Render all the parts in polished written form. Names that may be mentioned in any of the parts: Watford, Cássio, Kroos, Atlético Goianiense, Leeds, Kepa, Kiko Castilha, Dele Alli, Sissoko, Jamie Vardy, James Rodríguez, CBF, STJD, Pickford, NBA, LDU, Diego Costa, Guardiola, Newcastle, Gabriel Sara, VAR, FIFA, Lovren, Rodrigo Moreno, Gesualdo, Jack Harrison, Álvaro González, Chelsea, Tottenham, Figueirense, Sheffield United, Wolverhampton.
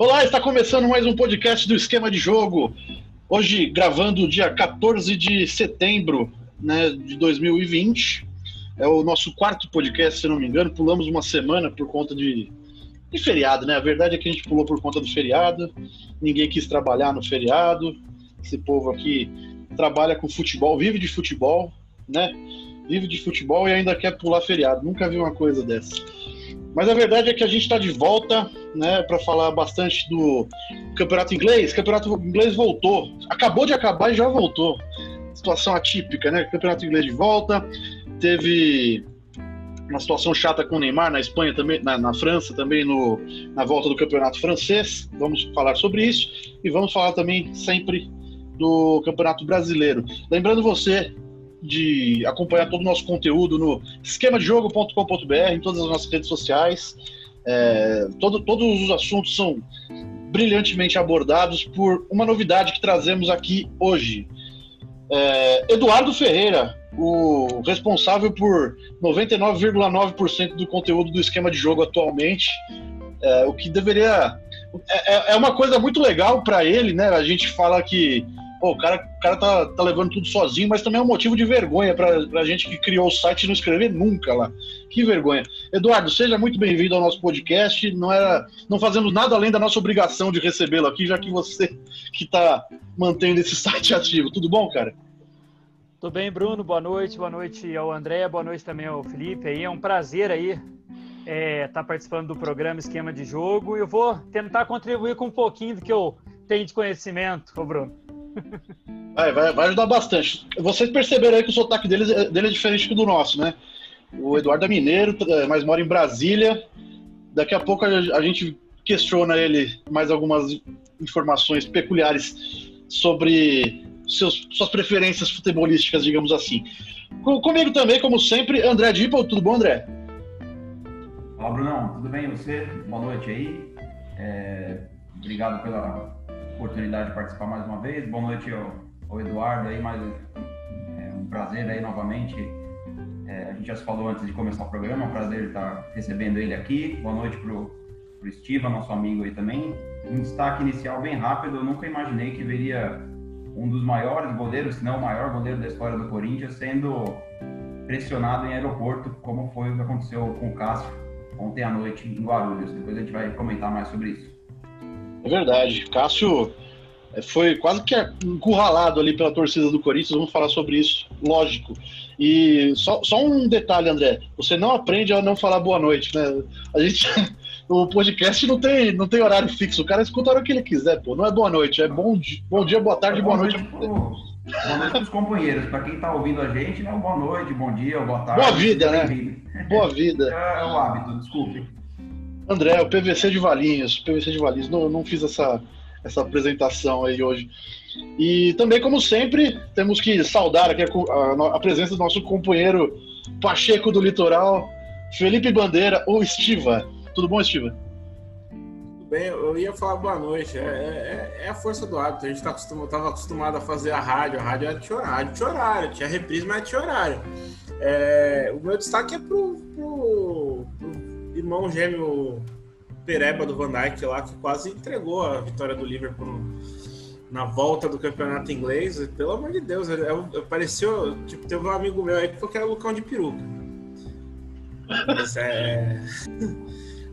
Olá, está começando mais um podcast do Esquema de Jogo. Hoje, gravando dia 14 de setembro, né, de 2020. É o nosso quarto podcast, se não me engano. Pulamos uma semana por conta de feriado, né? A verdade é que a gente pulou por conta do feriado. Ninguém quis trabalhar no feriado. Esse povo aqui trabalha com futebol, vive de futebol, né? Vive de futebol e ainda quer pular feriado. Nunca vi uma coisa dessa. Mas a verdade é que a gente está de volta, né, para falar bastante do Campeonato Inglês. O Campeonato Inglês voltou. Acabou de acabar e já voltou. Situação atípica, né? Campeonato Inglês de volta. Teve uma situação chata com o Neymar na Espanha também, na França também, na volta do Campeonato Francês. Vamos falar sobre isso. E vamos falar também sempre do Campeonato Brasileiro. Lembrando você de acompanhar todo o nosso conteúdo no esquemadejogo.com.br, em todas as nossas redes sociais. Todos os assuntos são brilhantemente abordados por uma novidade que trazemos aqui hoje. Eduardo Ferreira, o responsável por 99,9% do conteúdo do Esquema de Jogo atualmente, o que deveria... É uma coisa muito legal para ele, né? A gente fala que pô, o cara tá levando tudo sozinho, mas também é um motivo de vergonha pra gente que criou o site e não escrever nunca lá. Que vergonha. Eduardo, seja muito bem-vindo ao nosso podcast. Não fazemos nada além da nossa obrigação de recebê-lo aqui, já que você que tá mantendo esse site ativo. Tudo bom, cara? Tudo bem, Bruno. Boa noite. Boa noite ao André. Boa noite também ao Felipe. É um prazer aí tá participando do programa Esquema de Jogo. Eu vou tentar contribuir com um pouquinho do que eu tenho de conhecimento, ô Bruno. Vai ajudar bastante. Vocês perceberam aí que o sotaque dele é diferente do nosso, né? O Eduardo é mineiro, mas mora em Brasília. Daqui a pouco a gente questiona ele mais algumas informações peculiares sobre suas preferências futebolísticas, digamos assim. Comigo também, como sempre, André Dippo. Tudo bom, André? Olá, Brunão. Tudo bem? E você? Boa noite aí. Obrigado pela oportunidade de participar mais uma vez. Boa noite ao Eduardo aí, mas é um prazer aí novamente. A gente já se falou antes de começar o programa, é um prazer estar recebendo ele aqui. Boa noite pro Estiva, nosso amigo aí também. Um destaque inicial bem rápido, eu nunca imaginei que veria um dos maiores goleiros, se não o maior goleiro da história do Corinthians, sendo pressionado em aeroporto, como foi o que aconteceu com o Cássio ontem à noite em Guarulhos. Depois a gente vai comentar mais sobre isso. É verdade, Cássio foi quase que encurralado ali pela torcida do Corinthians, vamos falar sobre isso, lógico. E só um detalhe, André, você não aprende a não falar boa noite, né? A gente, o podcast não tem horário fixo, o cara escuta a hora que ele quiser, pô, não é boa noite, é bom dia, boa tarde, boa noite. Boa noite para os companheiros, para quem está ouvindo a gente, né? Boa noite, bom dia, boa tarde. Boa vida, né? Boa vida. É o hábito, desculpe. André, o PVC de Valinhos, não fiz essa apresentação aí hoje. E também, como sempre, temos que saudar aqui a presença do nosso companheiro Pacheco do Litoral, Felipe Bandeira, ou Estiva. Tudo bom, Estiva? Tudo bem, eu ia falar boa noite, é a força do hábito, a gente estava acostumado a fazer a rádio era de horário, tinha reprise, mas era de horário. O meu destaque é pro irmão gêmeo Pereba do Van Dijk lá, que quase entregou a vitória do Liverpool na volta do campeonato inglês. Pelo amor de Deus, pareceu, tipo, teve um amigo meu aí que falou que era Lucão de peruca. Mas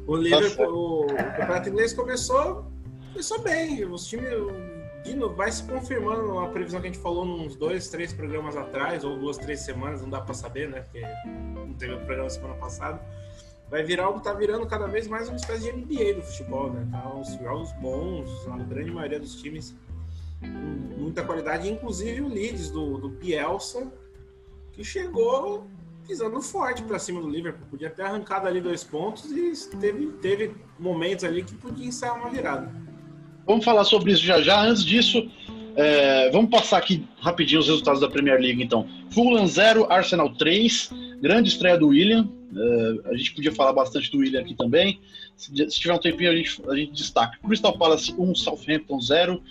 o Liverpool, o campeonato inglês começou bem. Os times vai se confirmando uma previsão que a gente falou uns 2-3 programas atrás, ou 2-3 semanas, não dá pra saber, né? Porque não teve o programa semana passada. Vai virar algo, tá virando cada vez mais uma espécie de NBA do futebol, né? Tá uns jogos bons, a grande maioria dos times com muita qualidade, inclusive o Leeds do Bielsa, que chegou pisando forte pra cima do Liverpool. Podia ter arrancado ali 2 pontos e teve momentos ali que podia ensaiar uma virada. Vamos falar sobre isso já. Antes disso, vamos passar aqui rapidinho os resultados da Premier League, então. Fulham 0, Arsenal 3, grande estreia do Willian. A gente podia falar bastante do Willian aqui também. Se tiver um tempinho, a gente destaca. Crystal Palace 1, Southampton 0.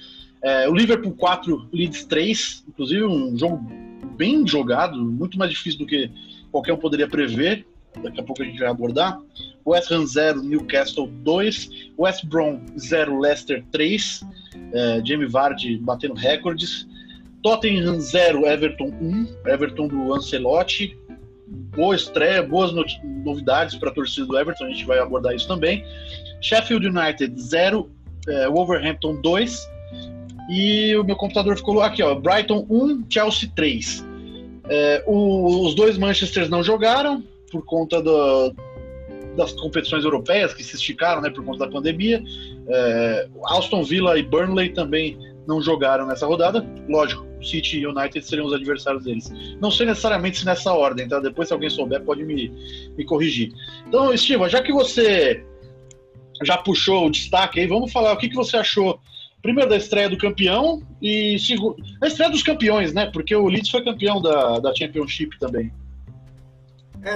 O Liverpool 4, Leeds 3. Inclusive um jogo bem jogado, muito mais difícil do que qualquer um poderia prever. daqui a pouco a gente vai abordar. West Ham 0, Newcastle 2, West Brom 0, Leicester 3, Jamie Vardy batendo recordes, Tottenham 0, Everton 1, Everton do Ancelotti, boa estreia, boas novidades para a torcida do Everton, a gente vai abordar isso também. Sheffield United 0, Wolverhampton 2, e o meu computador ficou aqui, ó, Brighton 1, Chelsea 3. Os dois Manchesters não jogaram por conta das competições europeias que se esticaram, né, por conta da pandemia. Aston Villa e Burnley também não jogaram nessa rodada. Lógico, City e United seriam os adversários deles. Não sei necessariamente se nessa ordem, tá? Depois, se alguém souber, pode me corrigir. Então, Estiva, já que você já puxou o destaque aí, vamos falar o que você achou primeiro da estreia do campeão e segundo a estreia dos campeões, né? Porque o Leeds foi campeão da Championship também.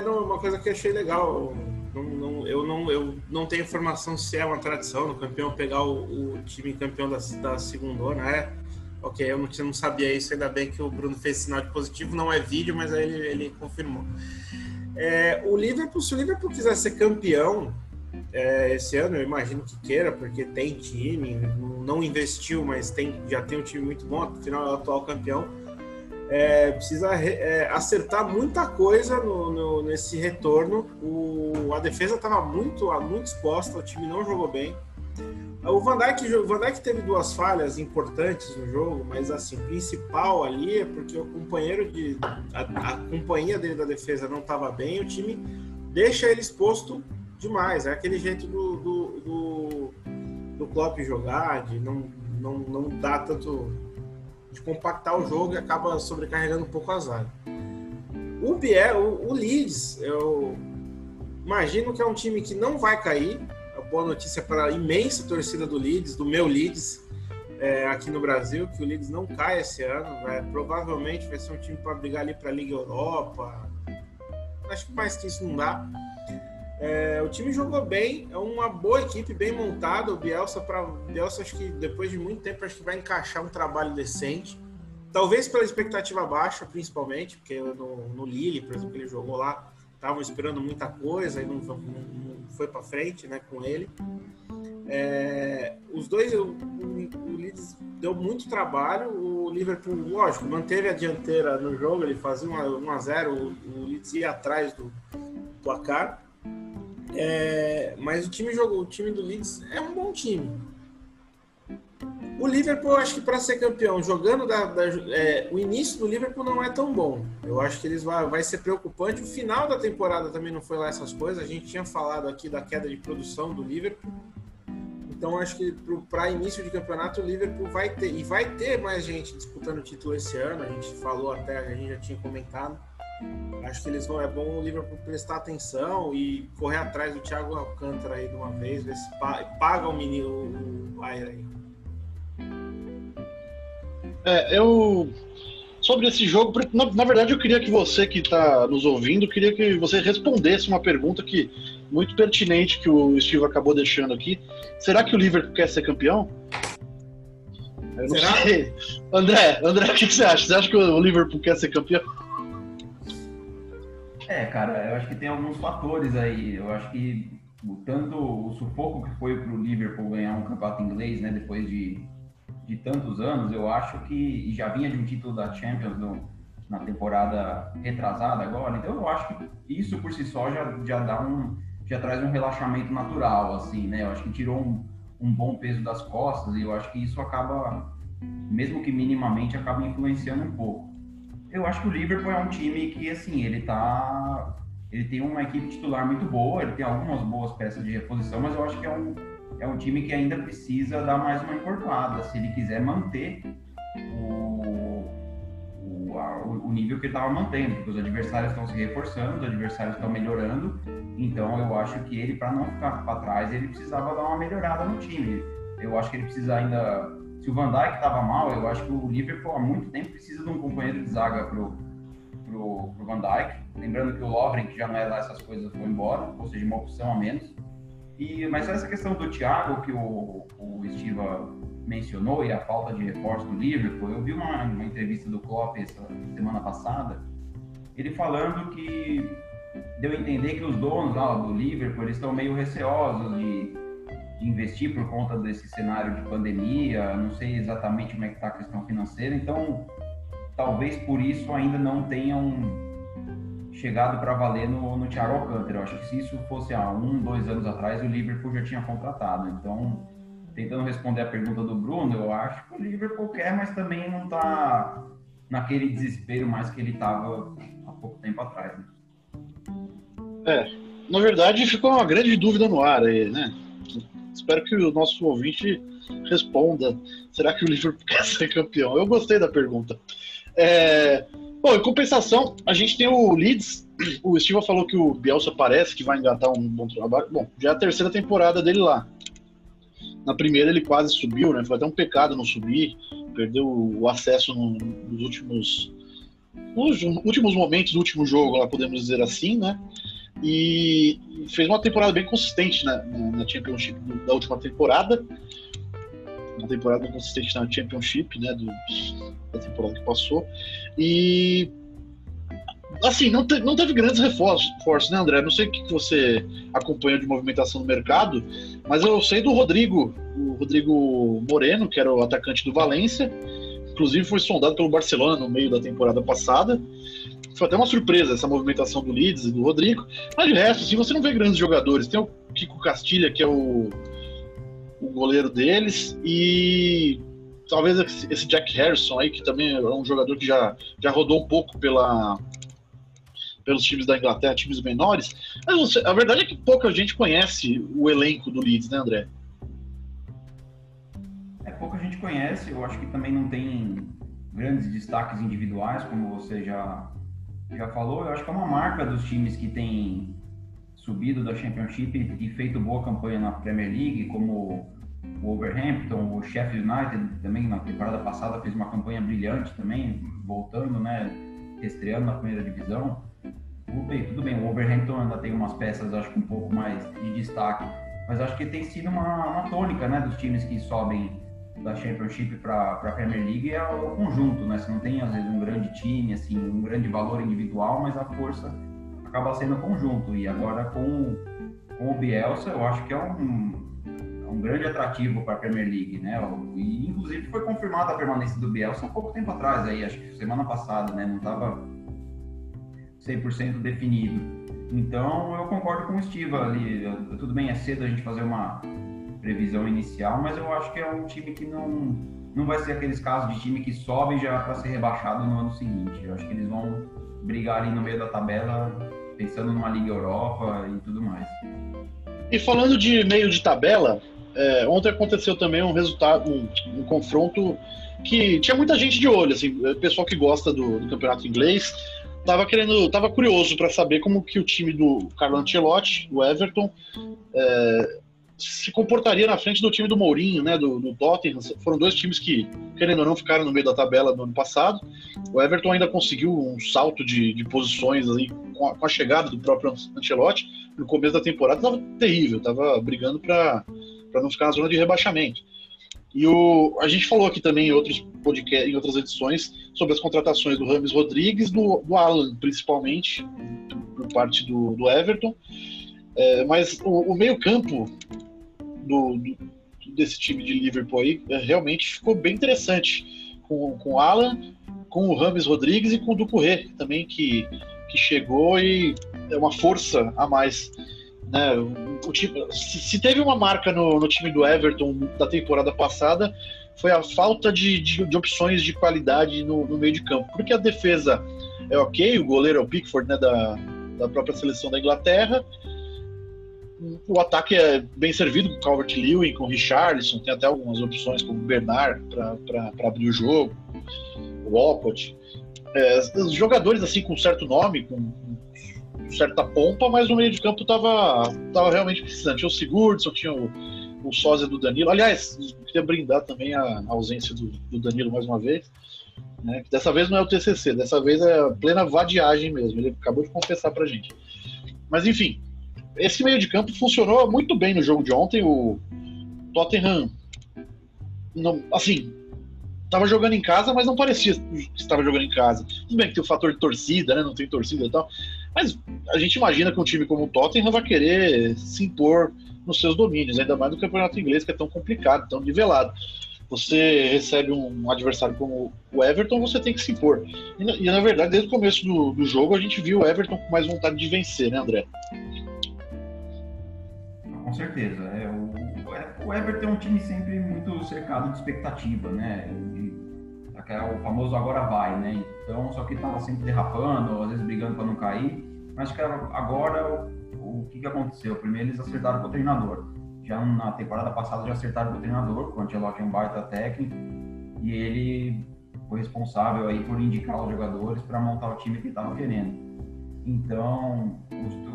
Uma coisa que eu achei legal, eu não tenho informação se é uma tradição do campeão pegar o time campeão da segundona, né? Ok, eu não sabia isso, ainda bem que o Bruno fez sinal de positivo, não é vídeo, mas aí ele confirmou. Se o Liverpool quiser ser campeão esse ano, eu imagino que queira, porque tem time, não investiu, mas já tem um time muito bom, afinal é o atual campeão. Precisa acertar muita coisa nesse retorno. A defesa estava muito exposta, o time não jogou bem. O Van Dijk teve duas falhas importantes no jogo, mas assim, o principal ali é porque o companheiro a companhia dele da defesa não estava bem, o time deixa ele exposto demais. É aquele jeito do Klopp jogar, de não dar tanto, de compactar o jogo, e acaba sobrecarregando um pouco a zaga. O Leeds, eu imagino que é um time que não vai cair. A boa notícia para a imensa torcida do Leeds, do meu Leeds, aqui no Brasil, que o Leeds não cai esse ano. Provavelmente vai ser um time para brigar ali para a Liga Europa. Acho que mais que isso não dá. O time jogou bem, é uma boa equipe, bem montada. O Bielsa, acho que depois de muito tempo, acho que vai encaixar um trabalho decente. Talvez pela expectativa baixa, principalmente, porque no Lille, por exemplo, que ele jogou lá, estavam esperando muita coisa e não foi para frente, né, com ele. Os dois, o Leeds deu muito trabalho. O Liverpool, lógico, manteve a dianteira no jogo, ele fazia 1-0, o Leeds ia atrás do placar. Mas o time do Leeds é um bom time. O Liverpool, acho que para ser campeão, jogando o início do Liverpool não é tão bom. Eu acho que eles vai ser preocupante. O final da temporada também não foi lá essas coisas. A gente tinha falado aqui da queda de produção do Liverpool. Então acho que para início de campeonato o Liverpool vai ter mais gente disputando o título esse ano. A gente falou até, a gente já tinha comentado. Acho que é bom o Liverpool prestar atenção e correr atrás do Thiago Alcântara aí de uma vez, ver se paga o menino Bayer aí. Sobre esse jogo, na verdade eu queria que você que está nos ouvindo, queria que você respondesse uma pergunta muito pertinente que o Steve acabou deixando aqui. Será que o Liverpool quer ser campeão? Eu não sei. André, o que você acha? Você acha que o Liverpool quer ser campeão? Cara, eu acho que tem alguns fatores aí. Eu acho que tanto o sufoco que foi para o Liverpool ganhar um campeonato inglês, né, depois de tantos anos, eu acho que já vinha de um título da Champions na temporada retrasada agora. Então eu acho que isso por si só já traz um relaxamento natural, assim, né? Eu acho que tirou um bom peso das costas e eu acho que isso acaba, mesmo que minimamente, acaba influenciando um pouco. Eu acho que o Liverpool é um time que, assim, ele tem uma equipe titular muito boa, ele tem algumas boas peças de reposição, mas eu acho que é um time que ainda precisa dar mais uma encorpada, se ele quiser manter o nível que ele estava mantendo, porque os adversários estão se reforçando, os adversários estão melhorando, então eu acho que ele, para não ficar para trás, ele precisava dar uma melhorada no time. Eu acho que ele precisa ainda... Se o Van Dijk estava mal, eu acho que o Liverpool há muito tempo precisa de um companheiro de zaga pro Van Dijk. Lembrando que o Lovren, que já não é lá essas coisas, foi embora, ou seja, uma opção a menos. Mas essa questão do Thiago, que o Estiva mencionou, e a falta de reforço do Liverpool, eu vi uma entrevista do Klopp essa semana passada, ele falando que deu a entender que os donos lá do Liverpool, eles estão meio receosos de investir por conta desse cenário de pandemia, não sei exatamente como é que está a questão financeira, então talvez por isso ainda não tenham chegado para valer no Thiago Alcântara. Eu acho que se isso fosse há 1-2 anos atrás, o Liverpool já tinha contratado. Então, tentando responder a pergunta do Bruno, eu acho que o Liverpool quer, mas também não está naquele desespero mais que ele estava há pouco tempo atrás. Né? Na verdade, ficou uma grande dúvida no ar aí, né? Espero que o nosso ouvinte responda. Será que o Liverpool quer ser campeão? Eu gostei da pergunta. Bom, em compensação, a gente tem o Leeds. O Estiva falou que o Bielsa parece que vai engatar um bom trabalho. Bom, já é a terceira temporada dele lá. Na primeira ele quase subiu, né? Foi até um pecado não subir. Perdeu o acesso nos últimos momentos do último jogo, lá, podemos dizer assim, né? E fez uma temporada bem consistente na Championship da última temporada. Uma temporada consistente na Championship, né, da temporada que passou. E assim, não teve grandes reforços, né, André? Não sei o que você acompanha de movimentação no mercado, mas eu sei do Rodrigo Moreno, que era o atacante do Valência. Inclusive foi sondado pelo Barcelona no meio da temporada passada. Foi até uma surpresa essa movimentação do Leeds e do Rodrigo. Mas de resto, assim, você não vê grandes jogadores. Tem o Kiko Castilha, que é o goleiro deles, e talvez esse Jack Harrison aí, que também é um jogador que já rodou um pouco pelos times da Inglaterra, times menores, mas a verdade é que pouca gente conhece o elenco do Leeds, né, André? Pouca gente conhece, eu acho que também não tem grandes destaques individuais, como você já falou. Eu acho que é uma marca dos times que tem subido da Championship e feito boa campanha na Premier League, como o Wolverhampton, o Sheffield United também na temporada passada fez uma campanha brilhante também, voltando, né, estreando na primeira divisão. Tudo bem, o Wolverhampton ainda tem umas peças, acho que um pouco mais de destaque, mas acho que tem sido uma tônica, né, dos times que sobem da Championship para a Premier League é o conjunto, né, você não tem às vezes um grande time, assim, um grande valor individual, mas a força acaba sendo conjunto. E agora com o Bielsa, eu acho que é um grande atrativo para a Premier League, né? E inclusive foi confirmada a permanência do Bielsa há pouco tempo atrás, aí, acho que semana passada, né? Não estava 100% definido. Então eu concordo com o Estiva ali. Tudo bem, é cedo a gente fazer uma previsão inicial, mas eu acho que é um time que não vai ser aqueles casos de time que sobe já para ser rebaixado no ano seguinte. Eu acho que eles vão brigar ali no meio da tabela, pensando numa Liga Europa e tudo mais. E falando de meio de tabela, ontem aconteceu também um resultado, um confronto que tinha muita gente de olho, assim, o pessoal que gosta do campeonato inglês estava curioso para saber como que o time do Carlo Ancelotti, do Everton, se comportaria na frente do time do Mourinho, né, do Tottenham. Foram dois times que, querendo ou não, ficaram no meio da tabela no ano passado. O Everton ainda conseguiu um salto de posições ali, com a chegada do próprio Ancelotti. No começo da temporada estava terrível, estava brigando para não ficar na zona de rebaixamento. E a gente falou aqui também em outros podcasts, em outras edições, sobre as contratações do James Rodríguez, do Alan, principalmente, por parte do Everton. Mas o meio-campo desse time de Liverpool aí realmente ficou bem interessante, com o Alan, com o James Rodríguez e com o Ducouré também, que chegou e é uma força a mais, né? O time, se teve uma marca no time do Everton da temporada passada, foi a falta de opções de qualidade no meio de campo, porque a defesa é ok, o goleiro é o Pickford, né, da própria seleção da Inglaterra. O ataque é bem servido com Calvert-Lewin, com Richarlison, tem até algumas opções como Bernard para abrir o jogo, o Walcott. Os jogadores assim com certo nome, com certa pompa, mas o meio de campo estava realmente precisando. Tinha o Sigurdsson, tinha o sósia do Danilo. Aliás, queria brindar também a ausência do Danilo mais uma vez, né? Dessa vez não é o TCC, dessa vez é plena vadiagem mesmo. Ele acabou de confessar pra gente. Mas enfim, esse meio de campo funcionou muito bem no jogo de ontem. O Tottenham, não, assim, estava jogando em casa, mas não parecia que estava jogando em casa. Tudo bem que tem o fator de torcida, né? Não tem torcida e tal, Mas a gente imagina que um time como o Tottenham vai querer se impor nos seus domínios, ainda mais no campeonato inglês, que é tão complicado, tão nivelado. Você recebe um adversário como o Everton, você tem que se impor. E na verdade, desde o começo do jogo, a gente viu o Everton com mais vontade de vencer, né, André? Com certeza. O Everton é um time sempre muito cercado de expectativa, né? O famoso agora vai, né? Então, só que estava sempre derrapando, às vezes brigando para não cair. Mas, cara, agora o que aconteceu? Primeiro, eles acertaram com o treinador. Já na temporada passada, já acertaram com o treinador, o Ancelotti é um baita técnico. E ele foi responsável aí por indicar os jogadores para montar o time que estava querendo. Então,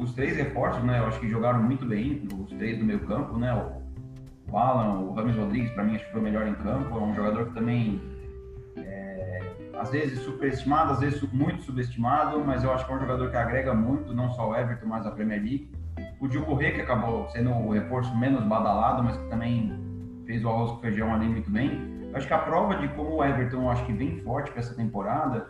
os três reforços, né? Eu acho que jogaram muito bem, os três do meio campo, né? O Alan, o James Rodríguez, para mim, acho que foi o melhor em campo. É um jogador que também, às vezes superestimado, às vezes muito subestimado, mas eu acho que é um jogador que agrega muito, não só o Everton, mas a Premier League. O Diogo Corrêa, que acabou sendo o reforço menos badalado, mas que também fez o arroz com feijão ali muito bem. Eu acho que a prova de como o Everton, eu acho que vem forte para essa temporada,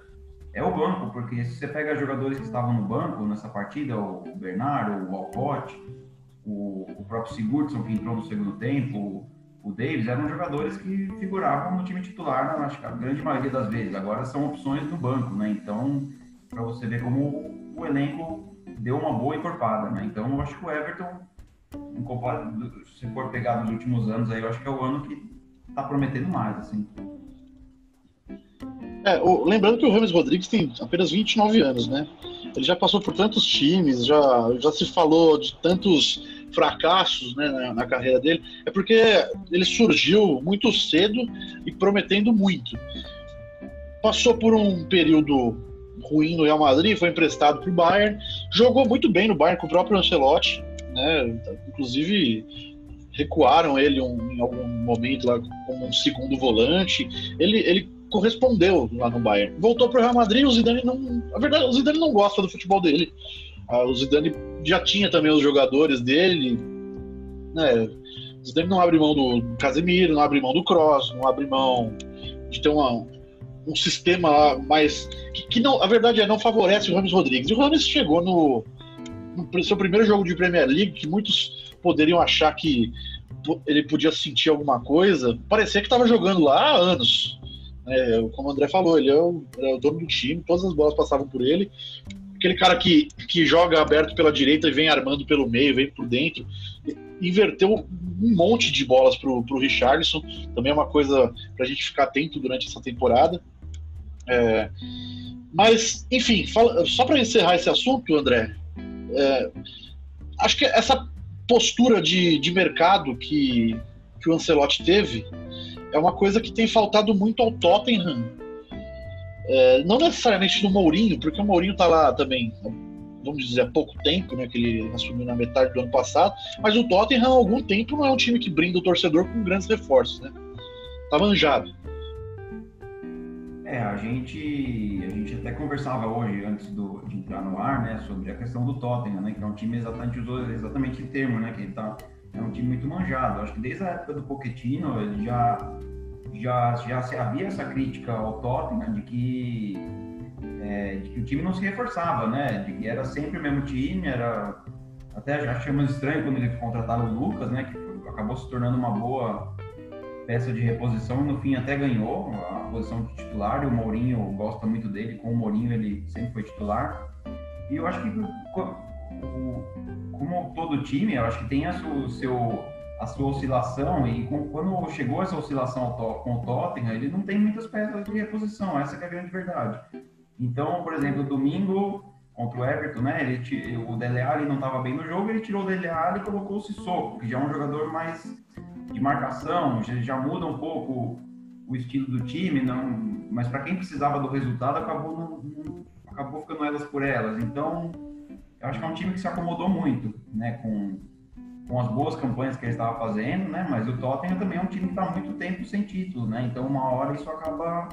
é o banco, porque se você pega jogadores que estavam no banco nessa partida, o Bernardo, o Alcott, o próprio Sigurdsson, que entrou no segundo tempo, o Davis, eram jogadores que figuravam no time titular, acho que a grande maioria das vezes. Agora são opções do banco, né? Então, para você ver como o elenco deu uma boa encorpada, né? Então, eu acho que o Everton, se for pegar nos últimos anos, aí eu acho que é o ano que está prometendo mais, assim. Lembrando que o James Rodríguez tem apenas 29 anos, né? Ele já passou por tantos times, já se falou de tantos fracassos, né, na carreira dele. É porque ele surgiu muito cedo e prometendo muito. Passou por um período ruim no Real Madrid, foi emprestado para o Bayern, jogou muito bem no Bayern com o próprio Ancelotti, né? Inclusive recuaram ele em algum momento lá como um segundo volante. Ele correspondeu lá no Bayern. Voltou para o Real Madrid, o Zidane não... A verdade, o Zidane não gosta do futebol dele. O Zidane já tinha também os jogadores dele, né? O Zidane não abre mão do Casemiro, não abre mão do Kroos, não abre mão de ter um sistema lá mais... Que não, a verdade é, não favorece o James Rodríguez. E o James chegou no seu primeiro jogo de Premier League, que muitos poderiam achar que ele podia sentir alguma coisa. Parecia que estava jogando lá há anos. Como o André falou, ele é o dono do time, todas as bolas passavam por ele. Aquele cara que joga aberto pela direita e vem armando pelo meio, vem por dentro, inverteu um monte de bolas pro Richarlison, também é uma coisa pra gente ficar atento durante essa temporada. Mas, enfim, só pra encerrar esse assunto, André, acho que essa postura de mercado que o Ancelotti teve é uma coisa que tem faltado muito ao Tottenham. Não necessariamente no Mourinho, porque o Mourinho está lá também, vamos dizer, há pouco tempo, né, que ele assumiu na metade do ano passado, mas o Tottenham há algum tempo não é um time que brinda o torcedor com grandes reforços, né? Tá manjado. A gente até conversava hoje, antes de entrar no ar, né, sobre a questão do Tottenham, né, que é um time exatamente o termo, né, que ele tá... É um time muito manjado. Acho que desde a época do Pochettino ele já se havia essa crítica ao Tottenham de que o time não se reforçava, né? De que era sempre o mesmo time, era... Até já achei muito estranho quando eles contrataram o Lucas, né? Que acabou se tornando uma boa peça de reposição e no fim até ganhou a posição de titular. E o Mourinho gosta muito dele, com o Mourinho ele sempre foi titular. E eu acho que... Como todo time, eu acho que tem a sua oscilação, e quando chegou essa oscilação com o Tottenham, ele não tem muitas peças de reposição, essa que é a grande verdade. Então, por exemplo, domingo contra o Everton, né, o Dele Alli não estava bem no jogo, ele tirou o Dele Alli e colocou o Sissoko, que já é um jogador mais de marcação, já muda um pouco o estilo do time, mas para quem precisava do resultado acabou ficando elas por elas. Então, eu acho que é um time que se acomodou muito, né, com as boas campanhas que ele estava fazendo, né, mas o Tottenham também é um time que está há muito tempo sem título, né, então uma hora isso acaba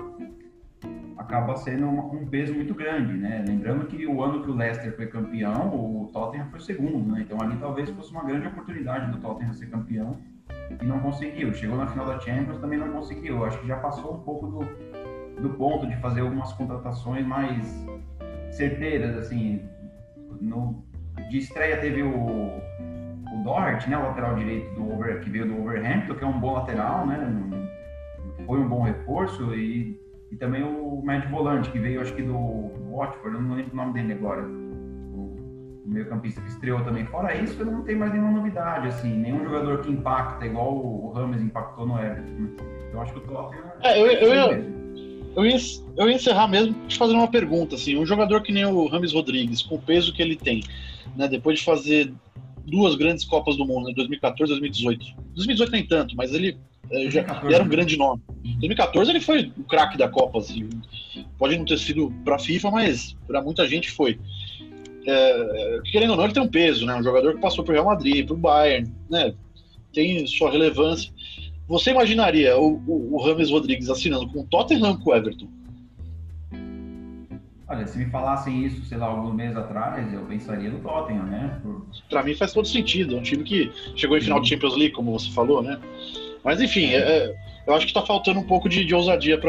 sendo um peso muito grande, né, lembrando que o ano que o Leicester foi campeão, o Tottenham foi segundo, né, então ali talvez fosse uma grande oportunidade do Tottenham ser campeão e não conseguiu, chegou na final da Champions, também não conseguiu, acho que já passou um pouco do ponto de fazer algumas contratações mais certeiras, assim, de estreia teve o Doherty, né, o lateral direito que veio do Wolverhampton, que é um bom lateral, né, foi um bom reforço, e também o médio volante, que veio, acho que do Watford, eu não lembro o nome dele agora, o meio campista que estreou também. Fora isso, ele não tem mais nenhuma novidade, assim, nenhum jogador que impacta, igual o James impactou no Everton. Eu acho que o Tottenham... Eu ia encerrar mesmo te fazendo uma pergunta, assim, um jogador que nem o James Rodríguez, com o peso que ele tem, né, depois de fazer duas grandes Copas do Mundo, né, 2014 e 2018. 2018 nem tanto, mas ele era um grande nome. Em 2014 ele foi o craque da Copa, assim, pode não ter sido para a FIFA, mas para muita gente foi. Querendo ou não, ele tem um peso, né, um jogador que passou pro Real Madrid, pro Bayern, né, tem sua relevância. Você imaginaria o James Rodríguez assinando com o Tottenham, com o Everton? Olha, se me falassem isso, sei lá, alguns meses atrás, eu pensaria no Tottenham, né? Pra mim faz todo sentido, é um time que chegou em final de Champions League, como você falou, né? Mas enfim, eu acho que tá faltando um pouco de ousadia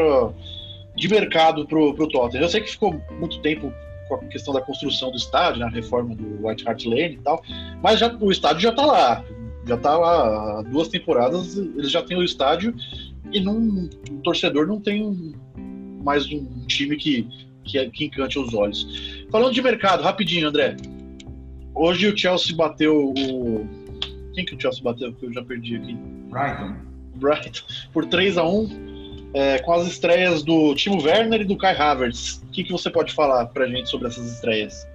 de mercado pro Tottenham. Eu sei que ficou muito tempo com a questão da construção do estádio, né? A reforma do White Hart Lane e tal, mas o estádio já tá lá. Já tá lá há 2 temporadas, eles já têm o estádio e o torcedor não tem mais um time que encante os olhos. Falando de mercado, rapidinho, André. Hoje o Chelsea bateu o... Quem que o Chelsea bateu? Que eu já perdi aqui. Brighton. Por 3-1, com as estreias do Timo Werner e do Kai Havertz. O que você pode falar pra gente sobre essas estreias?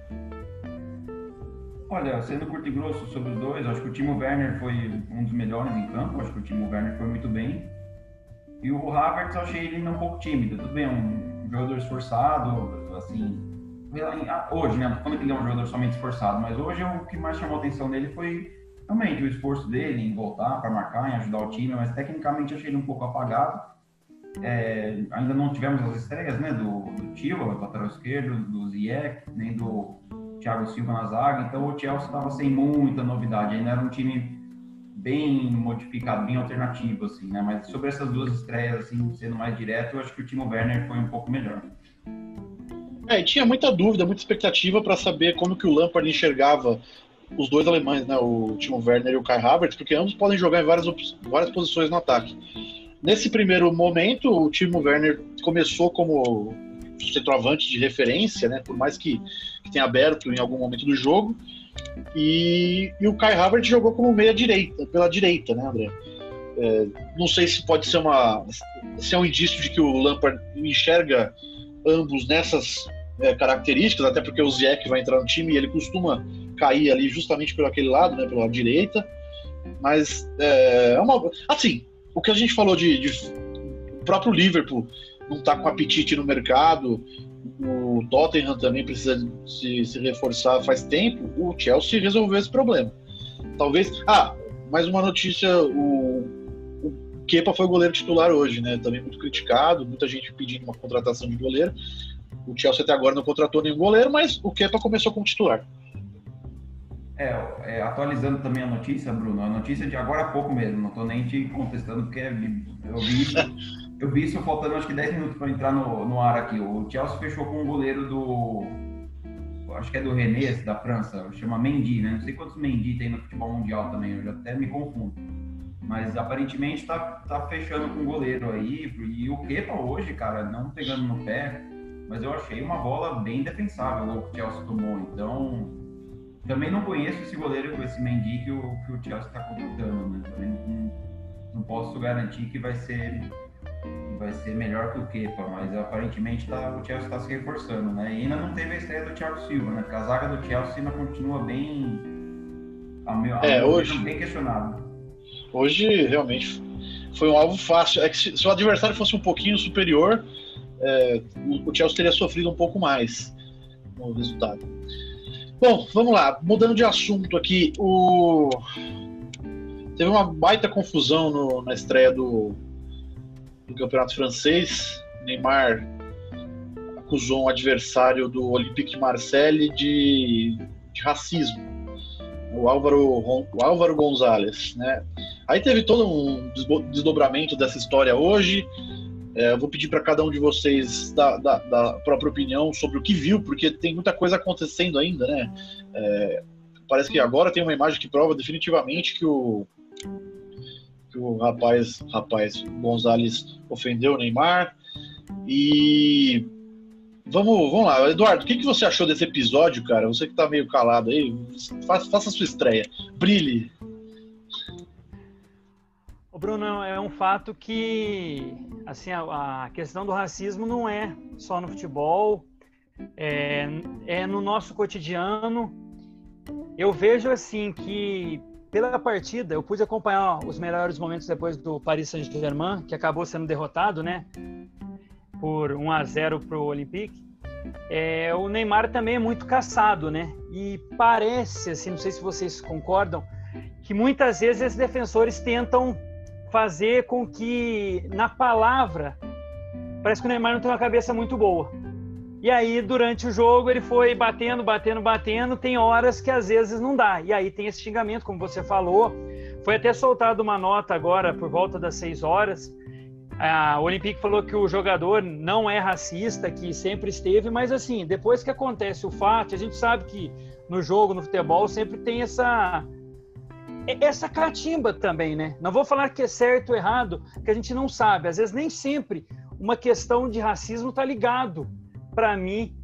Olha, sendo curto e grosso sobre os dois, acho que o Timo Werner foi um dos melhores em campo, acho que o Timo Werner foi muito bem. E o Havertz, eu achei ele um pouco tímido, tudo bem, um jogador esforçado, assim... Hoje, né, não falando que ele é um jogador somente esforçado, mas hoje o que mais chamou a atenção dele foi realmente o esforço dele em voltar para marcar, em ajudar o time, mas tecnicamente achei ele um pouco apagado. Ainda não tivemos as estreias, né, do Estiva, do lateral esquerdo, do Ziyech, nem do... Thiago Silva na zaga, então o Chelsea estava sem muita novidade, ainda era um time bem modificado, bem alternativo, assim, né? Mas sobre essas duas estreias, assim, sendo mais direto, eu acho que o Timo Werner foi um pouco melhor. Tinha muita dúvida, muita expectativa para saber como que o Lampard enxergava os dois alemães, né? O Timo Werner e o Kai Havertz, porque ambos podem jogar em várias posições no ataque. Nesse primeiro momento, o Timo Werner começou como centroavante de referência, né, por mais que tenha aberto em algum momento do jogo, e o Kai Havertz jogou como meia direita, pela direita, né, André? Não sei se pode ser um indício de que o Lampard enxerga ambos nessas características, até porque o Ziyech vai entrar no time e ele costuma cair ali justamente pelo aquele lado, né, pela direita, mas o que a gente falou de o próprio Liverpool não está com apetite no mercado, o Tottenham também precisa se reforçar faz tempo, o Chelsea resolveu esse problema. Talvez... mais uma notícia, o Kepa foi goleiro titular hoje, né? Também muito criticado, muita gente pedindo uma contratação de goleiro. O Chelsea até agora não contratou nenhum goleiro, mas o Kepa começou como titular. Atualizando também a notícia, Bruno, a notícia de agora há pouco mesmo, não estou nem te contestando, porque eu vi isso faltando acho que 10 minutos para entrar no ar aqui. O Chelsea fechou com um goleiro acho que é do Rennes, da França, chama Mendy, né? Não sei quantos Mendy tem no futebol mundial também, eu já até me confundo. Mas aparentemente tá fechando com um goleiro aí, e o Kepa hoje, cara, não pegando no pé, mas eu achei uma bola bem defensável o que o Chelsea tomou, então... Também não conheço esse goleiro, esse Mendy que o Chelsea está contratando, né? Também não posso garantir que vai ser melhor que o Kepa, mas aparentemente o Chelsea está se reforçando, né? E ainda não teve a estreia do Thiago Silva, né? Porque a zaga do Chelsea ainda continua bem... bem questionada. Hoje, realmente, foi um alvo fácil. É que se o adversário fosse um pouquinho superior, o Chelsea teria sofrido um pouco mais no resultado. Bom, vamos lá, mudando de assunto aqui, teve uma baita confusão na estreia do Campeonato Francês. Neymar acusou um adversário do Olympique Marseille de racismo, o Álvaro González, né? Aí teve todo um desdobramento dessa história hoje, Eu vou pedir para cada um de vocês da própria opinião sobre o que viu, porque tem muita coisa acontecendo ainda, né? Parece que agora tem uma imagem que prova definitivamente que o rapaz González ofendeu o Neymar. E vamos lá, Eduardo, o que você achou desse episódio, cara? Você que tá meio calado aí, faça a sua estreia, brilhe. Ô Bruno, é um fato que assim, a questão do racismo não é só no futebol, é no nosso cotidiano. Eu vejo assim que pela partida, eu pude acompanhar os melhores momentos depois do Paris Saint-Germain, que acabou sendo derrotado, né, por 1-0 para o Olympique. O Neymar também é muito caçado, né, e parece, assim, não sei se vocês concordam, que muitas vezes esses defensores tentam fazer com que, na palavra, parece que o Neymar não tem uma cabeça muito boa. E aí, durante o jogo, ele foi batendo, tem horas que às vezes não dá. E aí tem esse xingamento, como você falou. Foi até soltada uma nota agora, por volta das 6 horas. A Olympique falou que o jogador não é racista, que sempre esteve, mas assim, depois que acontece o fato, a gente sabe que no jogo, no futebol, sempre tem essa catimba também, né? Não vou falar que é certo ou errado, que a gente não sabe. Às vezes nem sempre uma questão de racismo está ligado, para mim,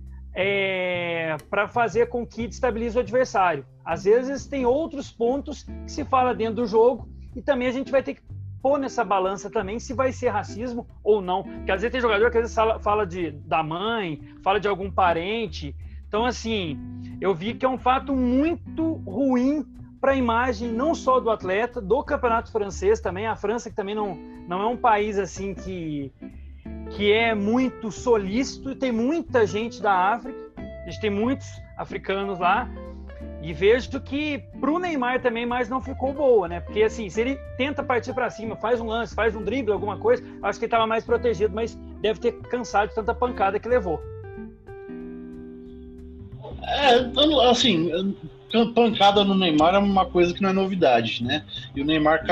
para fazer com que destabilize o adversário. Às vezes tem outros pontos que se fala dentro do jogo e também a gente vai ter que pôr nessa balança também se vai ser racismo ou não. Porque às vezes tem jogador que às vezes fala da mãe, fala de algum parente. Então, assim, eu vi que é um fato muito ruim para a imagem não só do atleta, do campeonato francês também. A França que também não é um país assim que é muito solícito, tem muita gente da África, a gente tem muitos africanos lá, e vejo que pro Neymar também mais não ficou boa, né? Porque assim, se ele tenta partir para cima, faz um lance, faz um drible, alguma coisa, acho que ele estava mais protegido, mas deve ter cansado de tanta pancada que levou. Assim, pancada no Neymar é uma coisa que não é novidade, né? E o Neymar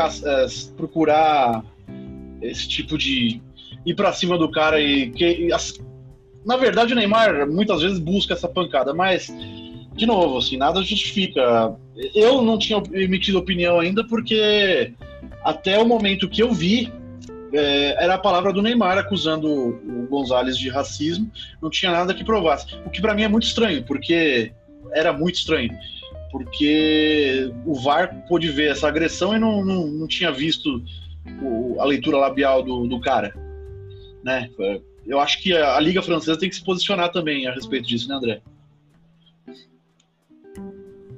procurar esse tipo de ir pra cima do cara na verdade, o Neymar muitas vezes busca essa pancada, mas, de novo, assim, nada justifica. Eu não tinha emitido opinião ainda, porque até o momento que eu vi, era a palavra do Neymar acusando o González de racismo, não tinha nada que provasse. O que pra mim é muito estranho, porque era muito estranho, porque o VAR pôde ver essa agressão e não tinha visto a leitura labial do cara. Né? Eu acho que a Liga Francesa tem que se posicionar também a respeito disso, né, André?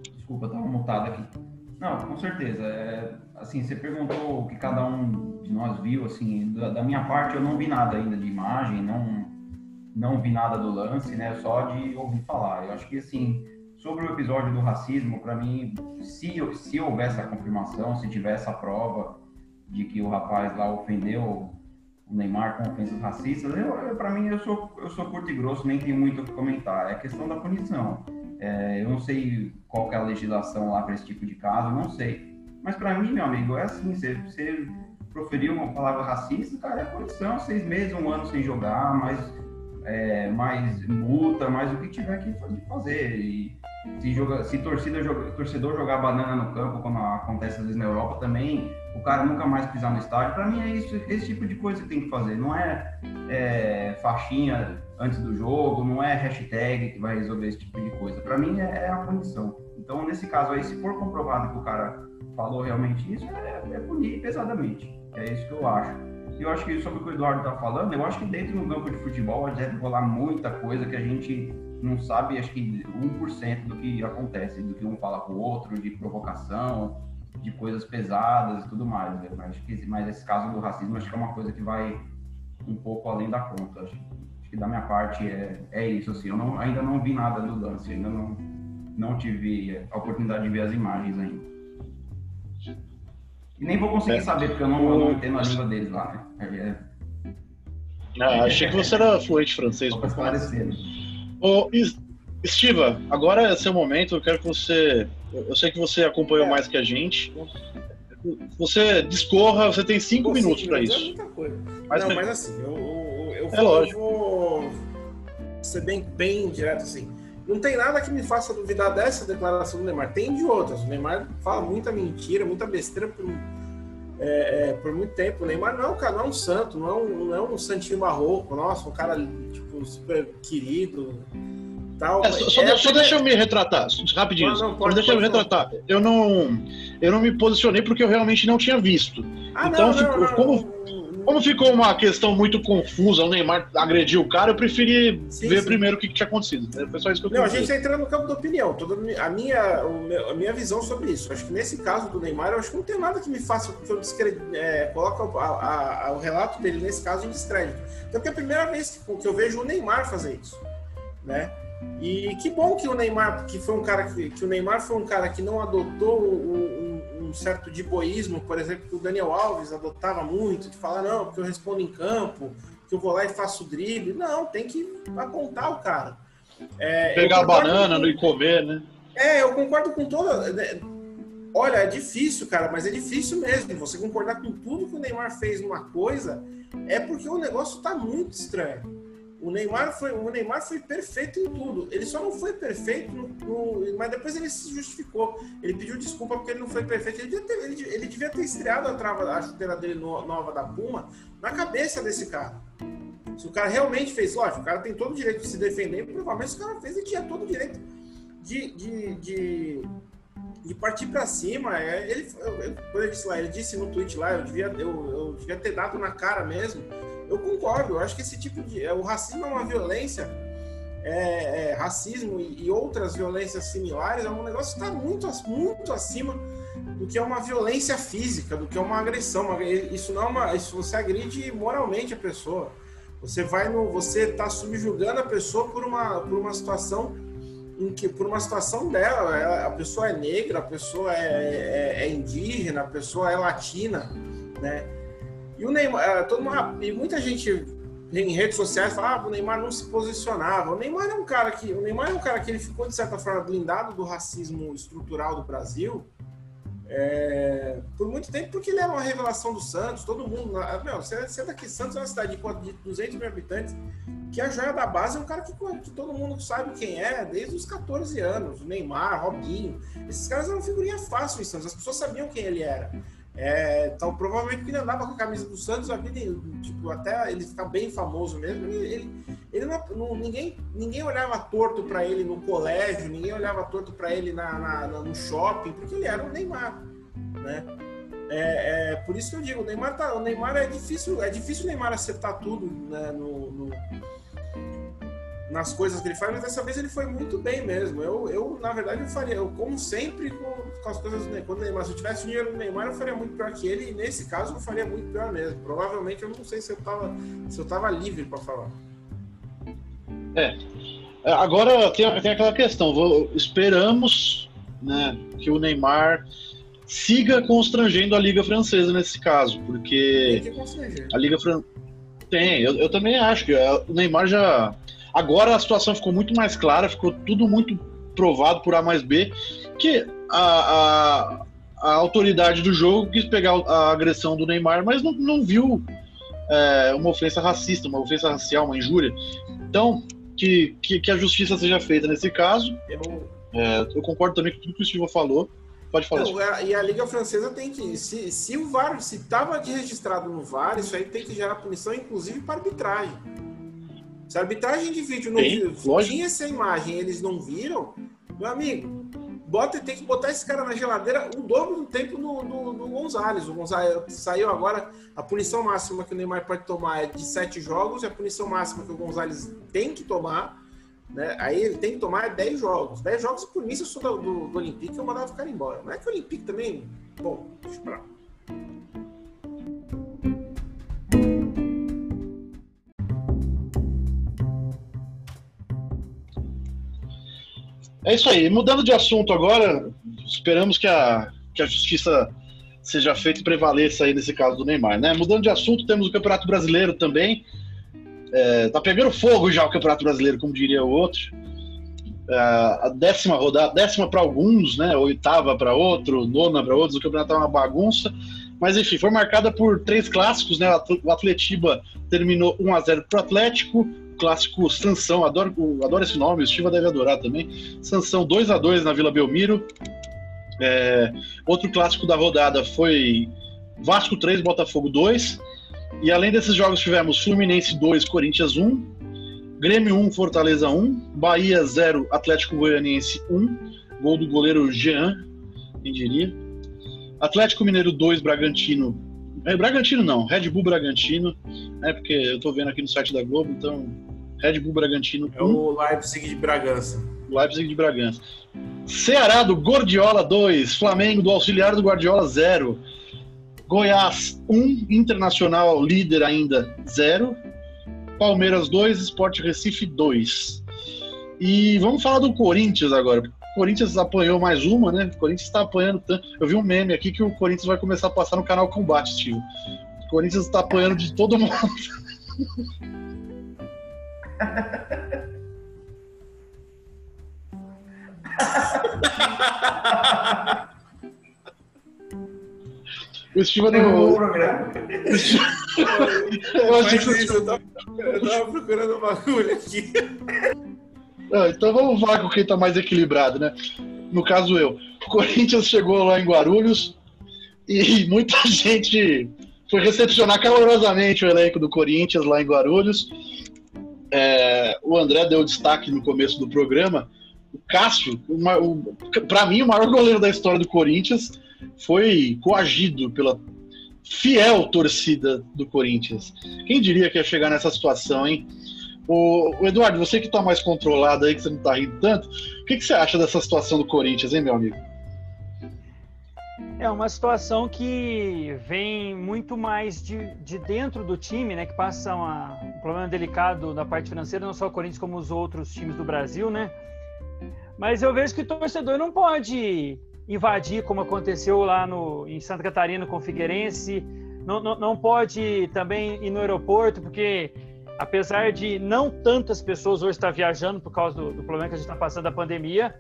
Desculpa, eu estava mutado aqui. Não, com certeza. Assim, você perguntou o que cada um de nós viu, assim, da minha parte eu não vi nada ainda de imagem, não vi nada do lance, né, só de ouvir falar. Eu acho que, assim, sobre o episódio do racismo, para mim, se houvesse a confirmação, se tivesse a prova de que o rapaz lá ofendeu o Neymar com ofensas racistas, para mim, eu sou curto e grosso, nem tenho muito o que comentar. É questão da punição. Eu não sei qual que é a legislação lá para esse tipo de caso, não sei. Mas para mim, meu amigo, é assim, você proferiu uma palavra racista, cara, é punição, 6 meses, 1 ano sem jogar, mais multa, mais o que tiver que fazer. E se torcedor jogar banana no campo, como acontece às vezes na Europa também, o cara nunca mais pisar no estádio. Para mim é isso, esse tipo de coisa que tem que fazer. Não é faixinha antes do jogo, não é hashtag que vai resolver esse tipo de coisa. Para mim é a punição. Então, nesse caso aí, se for comprovado que o cara falou realmente isso, é punir pesadamente. É isso que eu acho. E eu acho que sobre o que o Eduardo tá falando, eu acho que dentro do campo de futebol deve rolar muita coisa que a gente não sabe, acho que 1% do que acontece, do que um fala com o outro, de provocação, de coisas pesadas e tudo mais, né? Mas esse caso do racismo acho que é uma coisa que vai um pouco além da conta. Acho que da minha parte é isso, assim, eu ainda não vi nada do lance, ainda não tive a oportunidade de ver as imagens ainda. E nem vou conseguir saber, porque eu não entendo a língua deles lá, né? Achei que você era fluente francês. Só pra esclarecer. Ô, Estiva, agora é seu momento, eu quero que você... Eu sei que você acompanhou mais que a gente. você discorra, você tem 5 minutos para isso. É muita coisa. Não, mas assim, eu vou ser bem direto assim. Não tem nada que me faça duvidar dessa declaração do Neymar. Tem de outras. O Neymar fala muita mentira, muita besteira por muito tempo. O Neymar não é um santo, não é um santinho barroco, nossa, um cara tipo, super querido. Tal. Só deixa eu me retratar, rapidinho. Deixa eu me retratar. Eu não me posicionei porque eu realmente não tinha visto. Como ficou uma questão muito confusa, o Neymar agrediu o cara, eu preferi ver primeiro o que tinha acontecido. Foi só isso que eu queria. A gente tá entrando no campo da opinião. A minha visão sobre isso. Acho que nesse caso do Neymar, eu acho que não tem nada que me faça que eu coloque o relato dele nesse caso em descrédito. Então é a primeira vez que eu vejo o Neymar fazer isso, né? E que bom que o Neymar, que não adotou um certo diboísmo, por exemplo, que o Daniel Alves adotava muito, de falar, não, porque eu respondo em campo, que eu vou lá e faço drible. Não, tem que apontar o cara. Pegar a banana e comer, né? Eu concordo com toda... Olha, é difícil, cara, mas é difícil mesmo. Você concordar com tudo que o Neymar fez numa coisa, é porque o negócio tá muito estranho. O Neymar foi perfeito em tudo. Ele só não foi perfeito, mas depois ele se justificou. Ele pediu desculpa porque ele não foi perfeito. Ele devia ter estreado a chuteira dele nova da Puma na cabeça desse cara. Se o cara realmente fez, lógico, o cara tem todo o direito de se defender, provavelmente o cara fez e tinha todo o direito de partir para cima. Ele disse no tweet lá, eu devia ter dado na cara mesmo. Eu concordo, eu acho que esse tipo de... O racismo é uma violência, racismo e outras violências similares é um negócio que está muito acima do que é uma violência física, do que é uma agressão. Isso você agride moralmente a pessoa. Você está subjugando a pessoa por uma situação dela. A pessoa é negra, a pessoa é indígena, a pessoa é latina, né? E o Neymar, muita gente em redes sociais fala, o Neymar não se posicionava. O Neymar é um cara que ele ficou, de certa forma, blindado do racismo estrutural do Brasil por muito tempo, porque ele era uma revelação do Santos. Todo mundo, sendo que Santos é uma cidade de 200 mil habitantes, que a joia da base é um cara que todo mundo sabe quem é, desde os 14 anos. O Neymar, Robinho, esses caras eram figurinha fácil em Santos, as pessoas sabiam quem ele era. Então, provavelmente porque ele andava com a camisa do Santos a vida, tipo, até ele ficar bem famoso mesmo, ninguém olhava torto para ele no colégio, ninguém olhava torto para ele no shopping, porque ele era o Neymar, né? Por isso que eu digo, o Neymar é difícil o Neymar acertar tudo, né, nas coisas que ele faz, mas dessa vez ele foi muito bem mesmo. Eu, na verdade, como sempre, com as coisas do Neymar, se eu tivesse o dinheiro do Neymar, eu faria muito pior que ele, e nesse caso eu faria muito pior mesmo. Provavelmente, eu não sei se eu tava livre para falar. Agora tem aquela questão, esperamos, né, que o Neymar siga constrangendo a Liga Francesa nesse caso, porque... Tem que constranger. A Liga Francesa... Tem, eu também acho que o Neymar já... Agora a situação ficou muito mais clara, ficou tudo muito provado por A mais B, que a autoridade do jogo quis pegar a agressão do Neymar, mas não viu uma ofensa racista, uma ofensa racial, uma injúria. Então, que a justiça seja feita nesse caso. Eu concordo também com tudo que o Estiva falou. Pode falar. E a Liga Francesa tem que... Se o VAR, se estava registrado no VAR, isso aí tem que gerar punição, inclusive para arbitragem. Se a arbitragem de vídeo não viu, tinha essa imagem, eles não viram, meu amigo, tem que botar esse cara na geladeira o dobro do tempo do Gonzalez. O Gonzalez saiu agora, a punição máxima que o Neymar pode tomar é de 7 jogos, e a punição máxima que o Gonzalez tem que tomar, né, aí ele tem que tomar 10 jogos. 10 jogos, por mim, se eu sou do Olympique, eu mandava o cara embora. Não é que o Olympique também... Bom, deixa pra lá. É isso aí. Mudando de assunto agora, esperamos que a justiça seja feita e prevaleça aí nesse caso do Neymar, né? Mudando de assunto, temos o Campeonato Brasileiro também. Tá pegando fogo já o Campeonato Brasileiro, como diria o outro. a 10ª rodada, 10ª para alguns, né, 8ª para outro, 9ª para outros, o campeonato é uma bagunça, mas enfim, foi marcada por 3 clássicos, né, o Atletiba terminou 1-0 para o Atlético, clássico Sansão, adoro esse nome, o Estiva deve adorar também, Sansão 2-2 na Vila Belmiro, outro clássico da rodada foi Vasco 3, Botafogo 2, e além desses jogos tivemos Fluminense 2, Corinthians 1, Grêmio 1, Fortaleza 1, Bahia 0, Atlético Goianiense 1, gol do goleiro Jean, quem diria, Atlético Mineiro 2, Red Bull Bragantino, né, porque eu tô vendo aqui no site da Globo, então Red Bull Bragantino 1. É o Leipzig de Bragança. Ceará do Guardiola 2, Flamengo do auxiliar do Guardiola 0, Goiás 1, Internacional líder ainda 0, Palmeiras 2, Sport Recife 2. E vamos falar do Corinthians agora. O Corinthians apanhou mais uma, né? O Corinthians está apanhando tanto. Eu vi um meme aqui que o Corinthians vai começar a passar no canal Combate, tio. O Corinthians está apanhando de todo mundo. O Estiva derrubou o programa. Eu tava procurando um bagulho aqui. Não, então vamos falar com quem tá mais equilibrado, né? No caso eu. O Corinthians chegou lá em Guarulhos e muita gente foi recepcionar calorosamente o elenco do Corinthians lá em Guarulhos. O André deu destaque no começo do programa. O Cássio, pra mim, o maior goleiro da história do Corinthians, foi coagido pela fiel torcida do Corinthians. Quem diria que ia chegar nessa situação, hein? O Eduardo, você que tá mais controlado aí, que você não tá rindo tanto, o que você acha dessa situação do Corinthians, hein, meu amigo? É uma situação que vem muito mais de dentro do time, né? Que passa um problema delicado na parte financeira, não só o Corinthians como os outros times do Brasil, né? Mas eu vejo que o torcedor não pode invadir, como aconteceu lá em Santa Catarina com o Figueirense, não pode também ir no aeroporto, porque apesar de não tantas pessoas hoje estar viajando por causa do problema que a gente está passando da pandemia,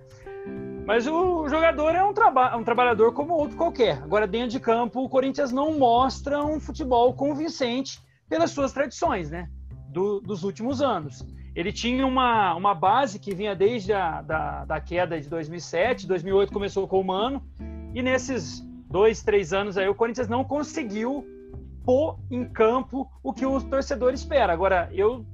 mas o jogador é um trabalhador como outro qualquer. Agora, dentro de campo, o Corinthians não mostra um futebol convincente pelas suas tradições, né, dos últimos anos. Ele tinha uma base que vinha desde a queda de 2007, 2008 começou com o Mano, e nesses 2, 3 anos aí o Corinthians não conseguiu pôr em campo o que o torcedor espera. Agora, eu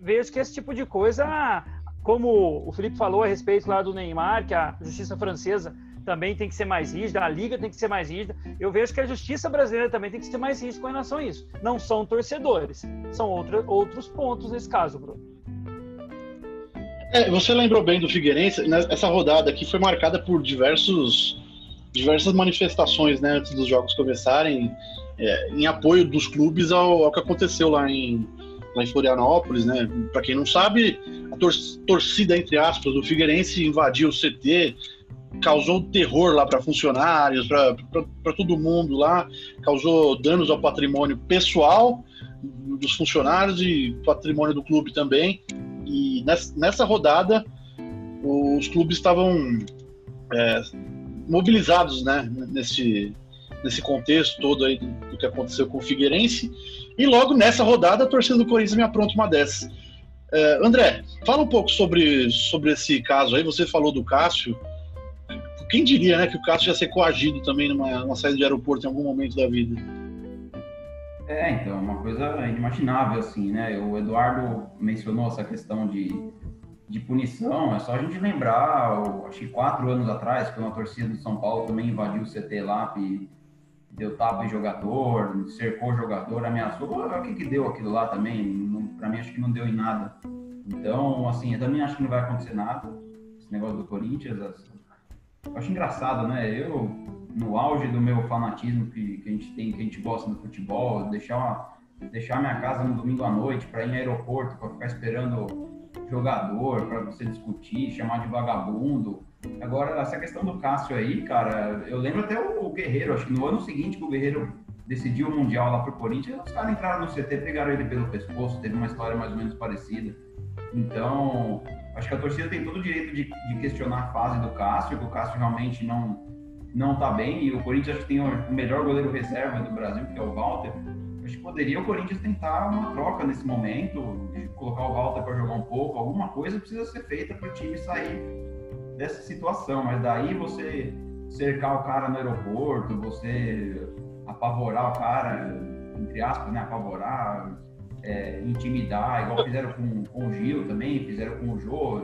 vejo que esse tipo de coisa, como o Felipe falou a respeito lá do Neymar, que a justiça francesa também tem que ser mais rígida, a Liga tem que ser mais rígida, eu vejo que a justiça brasileira também tem que ser mais rígida com relação a isso. Não são torcedores, são outros pontos nesse caso, Bruno. Você lembrou bem do Figueirense, né? Essa rodada aqui foi marcada por diversas manifestações, né, antes dos jogos começarem, em apoio dos clubes ao que aconteceu lá em Florianópolis, né? Para quem não sabe, a torcida, entre aspas, do Figueirense invadiu o CT, causou terror lá para funcionários, para todo mundo lá, causou danos ao patrimônio pessoal dos funcionários e patrimônio do clube também. E nessa rodada, os clubes estavam mobilizados, né, nesse contexto todo aí do que aconteceu com o Figueirense. E logo nessa rodada, a torcida do Corinthians me apronta uma dessas. André, fala um pouco sobre esse caso aí. Você falou do Cássio. Quem diria, né, que o Cássio ia ser coagido também numa saída de aeroporto em algum momento da vida? Então, é uma coisa inimaginável, assim, né? O Eduardo mencionou essa questão de punição, é só a gente lembrar, acho que 4 anos atrás, quando a torcida do São Paulo também invadiu o CT lá, e deu tapa em jogador, cercou o jogador, ameaçou, o que deu aquilo lá também? Para mim, acho que não deu em nada. Então, assim, eu também acho que não vai acontecer nada, esse negócio do Corinthians, eu acho engraçado, né? No auge do meu fanatismo que a gente tem, que a gente gosta do futebol, deixar minha casa no domingo à noite para ir no aeroporto, para ficar esperando jogador, para você discutir, chamar de vagabundo. Agora, essa questão do Cássio aí, cara, eu lembro até o Guerreiro, acho que no ano seguinte que o Guerreiro decidiu o Mundial lá pro Corinthians, os caras entraram no CT, pegaram ele pelo pescoço, teve uma história mais ou menos parecida. Então, Acho que a torcida tem todo o direito de questionar a fase do Cássio, que o Cássio realmente não tá bem, e o Corinthians acho que tem o melhor goleiro reserva do Brasil, que é o Walter. Acho que poderia o Corinthians tentar uma troca nesse momento, colocar o Walter para jogar um pouco, alguma coisa precisa ser feita para o time sair dessa situação, mas daí você cercar o cara no aeroporto, você apavorar o cara, entre aspas, né, apavorar, intimidar, igual fizeram com o Gil também, fizeram com o Jô,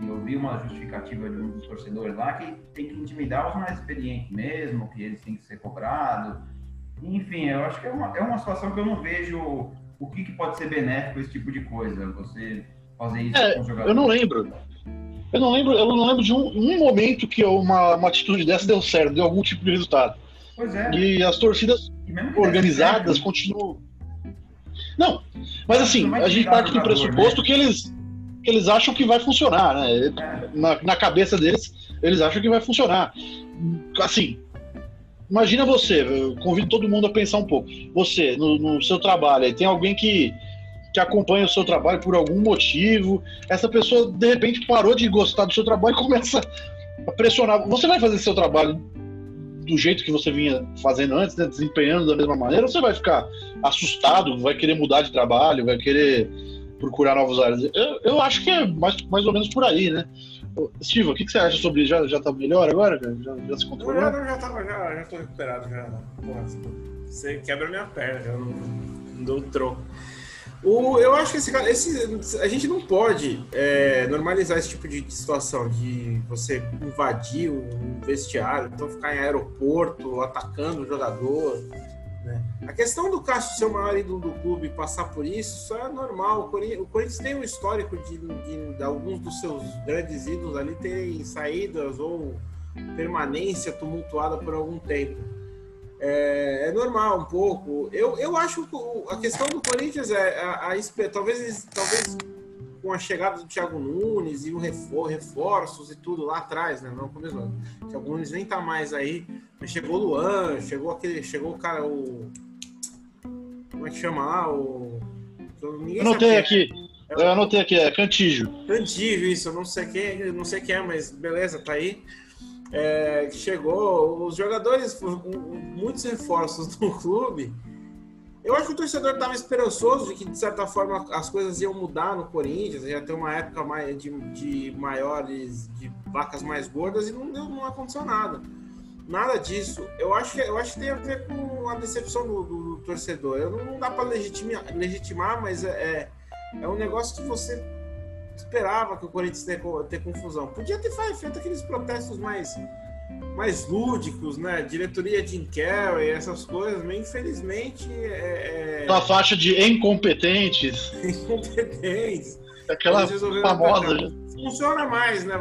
e eu vi uma justificativa de um dos torcedores lá que tem que intimidar os mais experientes mesmo, que eles têm que ser cobrados. Enfim, eu acho que é uma situação que eu não vejo o que pode ser benéfico esse tipo de coisa, você fazer isso com o jogador. Eu não lembro de um momento que uma atitude dessa deu certo, deu algum tipo de resultado. Pois é. E as torcidas organizadas continuam... Não, mas assim, a gente parte do pressuposto que eles acham que vai funcionar, né? Na cabeça deles, eles acham que vai funcionar. Assim... Imagina você, eu convido todo mundo a pensar um pouco. Você, no seu trabalho, aí tem alguém que acompanha o seu trabalho por algum motivo. Essa pessoa, de repente, parou de gostar do seu trabalho e começa a pressionar. Você vai fazer seu trabalho do jeito que você vinha fazendo antes, né, desempenhando da mesma maneira? Ou você vai ficar assustado, vai querer mudar de trabalho, vai querer procurar novos áreas? Eu acho que é mais ou menos por aí, né? Estiva, o que você acha sobre isso? Já tá melhor agora? Já se controlou? Já tô recuperado. Você quebra minha perna, já não dou troco. Eu acho que a gente não pode normalizar esse tipo de situação, de você invadir um vestiário, então ficar em aeroporto, atacando o jogador, né? A questão do Cássio ser o maior ídolo do clube e passar por isso, isso é normal. O Corinthians tem um histórico de alguns dos seus grandes ídolos ali terem saídas ou permanência tumultuada por algum tempo. É normal um pouco. Eu acho que a questão do Corinthians é talvez com a chegada do Thiago Nunes e o reforços e tudo lá atrás, né? Não, o Thiago Nunes nem tá mais aí. Mas chegou o Luan, chegou o cara, o... Como é que chama lá? Eu anotei aqui, é Cantígio. Cantígio, isso, eu não sei quem é, mas beleza, tá aí. Chegou, os jogadores, muitos reforços no clube. Eu acho que o torcedor estava esperançoso de que, de certa forma, as coisas iam mudar no Corinthians, ia ter uma época mais de vacas mais gordas, e não aconteceu nada. Nada disso. Eu acho que tem a ver com a decepção do torcedor. Não dá para legitimar, mas é um negócio que você esperava que o Corinthians ter confusão. Podia ter feito aqueles protestos mais lúdicos, né? Diretoria Jim Carrey, essas coisas, mas infelizmente... Na faixa de incompetentes. Incompetentes. Aquela famosa... Funciona mais, né?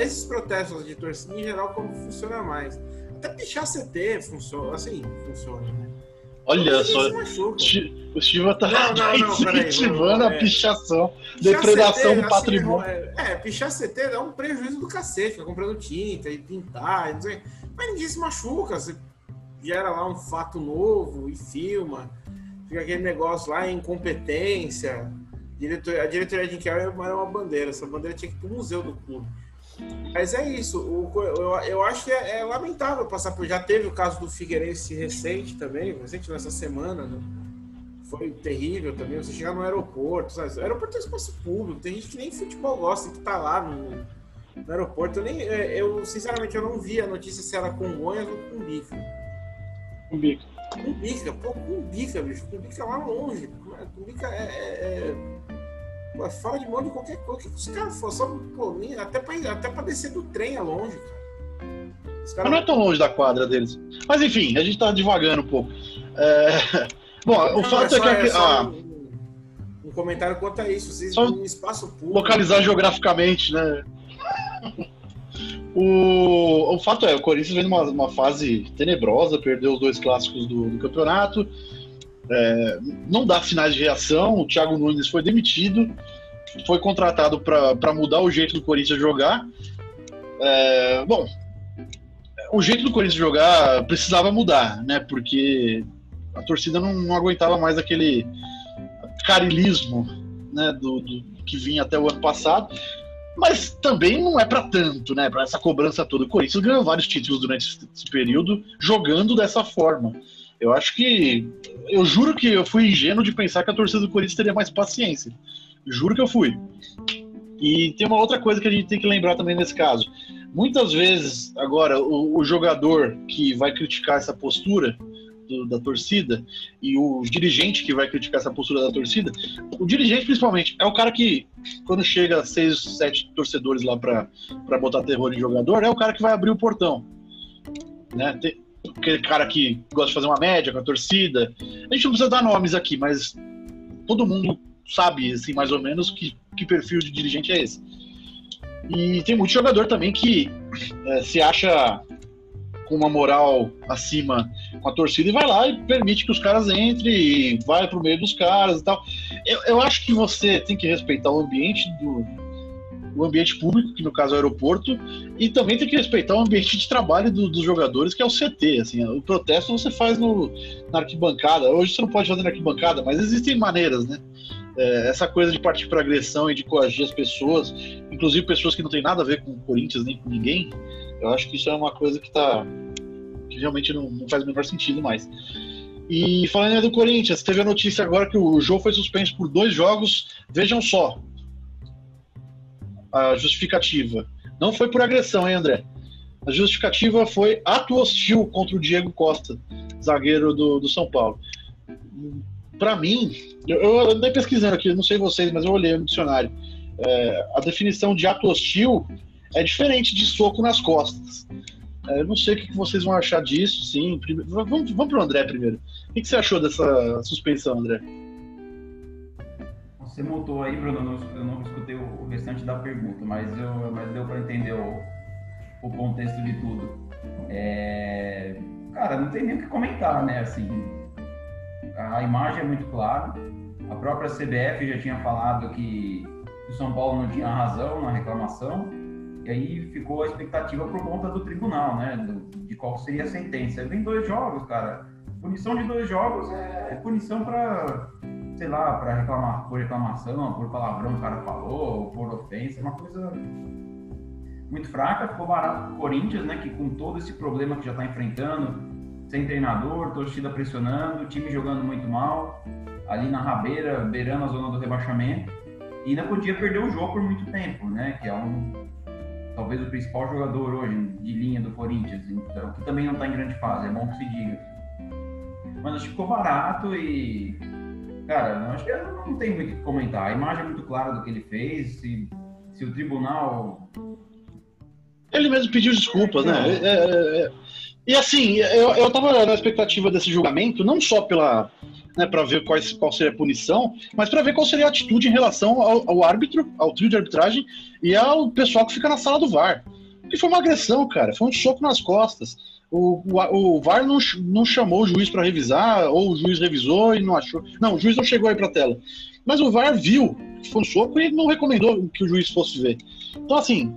Esses protestos de torcida, em geral, como funciona mais. Até pichar CT funciona, assim, funciona, né? Olha só, o Estiva tá incentivando a pichação, depredação do patrimônio. Pichar CT dá um prejuízo do cacete, fica comprando tinta e pintar, não sei, mas ninguém se machuca, você gera lá um fato novo e filma, fica aquele negócio lá, incompetência, a diretoria de Inquiry era uma bandeira, essa bandeira tinha que ir pro museu do clube. Mas é isso, eu acho que é lamentável passar por... Já teve o caso do Figueirense recente nessa semana, né? Foi terrível também, você chegar no aeroporto, sabe? O aeroporto é um espaço público, tem gente que nem futebol gosta, que tá lá no aeroporto. Eu sinceramente, eu não vi a notícia se era Congonhas ou Cumbica. Cumbica, bicho, Cumbica lá longe, Cumbica fala de mão de qualquer coisa, que os caras foram só por mim, até pra descer do trem é longe, cara. Mas não é tão longe da quadra deles. Mas enfim, a gente tá divagando um pouco. Um comentário quanto a isso, vocês têm um espaço público. Localizar geograficamente, né? O fato é, o Corinthians vem numa fase tenebrosa, perdeu os 2 clássicos do campeonato. Não dá sinais de reação. O Thiago Nunes foi demitido, foi contratado para mudar o jeito do Corinthians jogar. O jeito do Corinthians jogar precisava mudar, né? Porque a torcida não aguentava mais aquele carilismo, né? do que vinha até o ano passado, mas também não é para tanto, né? Para essa cobrança toda. O Corinthians ganhou vários títulos durante esse período jogando dessa forma. Eu acho que... eu juro que eu fui ingênuo de pensar que a torcida do Corinthians teria mais paciência. Juro que eu fui. E tem uma outra coisa que a gente tem que lembrar também nesse caso. Muitas vezes, agora, o jogador que vai criticar essa postura da torcida e o dirigente que vai criticar essa postura da torcida, o dirigente principalmente é o cara que, quando chega 6, 7 torcedores lá pra botar terror em jogador, é o cara que vai abrir o portão, né? Tem aquele cara que gosta de fazer uma média com a torcida. A gente não precisa dar nomes aqui, mas todo mundo sabe, assim, mais ou menos que perfil de dirigente é esse. E tem muito jogador também que se acha com uma moral acima com a torcida e vai lá e permite que os caras entrem e vai pro meio dos caras e tal. Eu acho que você tem que respeitar o ambiente o ambiente público, que no caso é o aeroporto, e também tem que respeitar o ambiente de trabalho dos jogadores, que é o CT. Assim, o protesto você faz na arquibancada. Hoje você não pode fazer na arquibancada, mas existem maneiras, né? Essa coisa de partir para agressão e de coagir as pessoas, inclusive pessoas que não tem nada a ver com o Corinthians nem com ninguém, eu acho que isso é uma coisa que realmente não faz o menor sentido mais. E falando do Corinthians, teve a notícia agora que o Jô foi suspenso por 2 jogos. Vejam só a justificativa. Não foi por agressão, hein, André? A justificativa foi ato hostil contra o Diego Costa, zagueiro do São Paulo. Para mim, eu andei pesquisando aqui, não sei vocês, mas eu olhei no dicionário. A definição de ato hostil é diferente de soco nas costas. Eu não sei o que vocês vão achar disso, sim. Vamos para o André primeiro. O que você achou dessa suspensão, André? Você montou aí, Bruno, eu não escutei o restante da pergunta, mas deu para entender o contexto de tudo. Cara, não tem nem o que comentar, né? Assim, a imagem é muito clara. A própria CBF já tinha falado que o São Paulo não tinha razão na reclamação, e aí ficou a expectativa por conta do tribunal, né? De qual seria a sentença. Vem 2 jogos, cara. Punição de 2 jogos é punição para, sei lá, para reclamar, por reclamação, por palavrão que o cara falou, por ofensa, uma coisa muito fraca. Ficou barato pro Corinthians, né? Que com todo esse problema que já está enfrentando, sem treinador, torcida pressionando, time jogando muito mal, ali na rabeira, beirando a zona do rebaixamento, e ainda podia perder o jogo por muito tempo, né? Que é talvez o principal jogador hoje de linha do Corinthians, então, que também não está em grande fase, é bom que se diga. Mas acho que ficou barato e, cara, acho que não tem muito o que comentar. A imagem é muito clara do que ele fez, se o tribunal... Ele mesmo pediu desculpas, né? E assim, eu tava na expectativa desse julgamento, não só né, para ver qual seria a punição, mas para ver qual seria a atitude em relação ao árbitro, ao trio de arbitragem e ao pessoal que fica na sala do VAR. Porque foi uma agressão, cara, foi um soco nas costas. O VAR não chamou o juiz para revisar, ou o juiz revisou e não achou. Não, o juiz não chegou aí para a tela. Mas o VAR viu que foi um soco e não recomendou que o juiz fosse ver. Então, assim,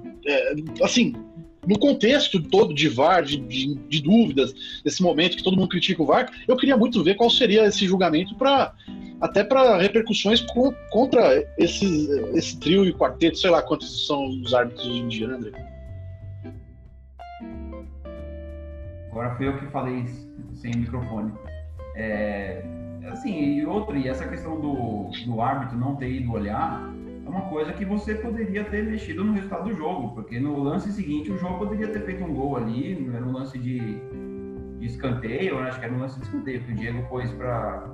no contexto todo de VAR, de dúvidas, nesse momento que todo mundo critica o VAR, eu queria muito ver qual seria esse julgamento até para repercussões contra esse trio e quarteto, sei lá quantos são os árbitros hoje em dia, né, André? Agora foi eu que falei isso, sem microfone. E essa questão do árbitro não ter ido olhar, é uma coisa que você poderia ter mexido no resultado do jogo, porque no lance seguinte o jogo poderia ter feito um gol ali, não era um lance de escanteio, né? Acho que era um lance de escanteio, que o Diego pôs para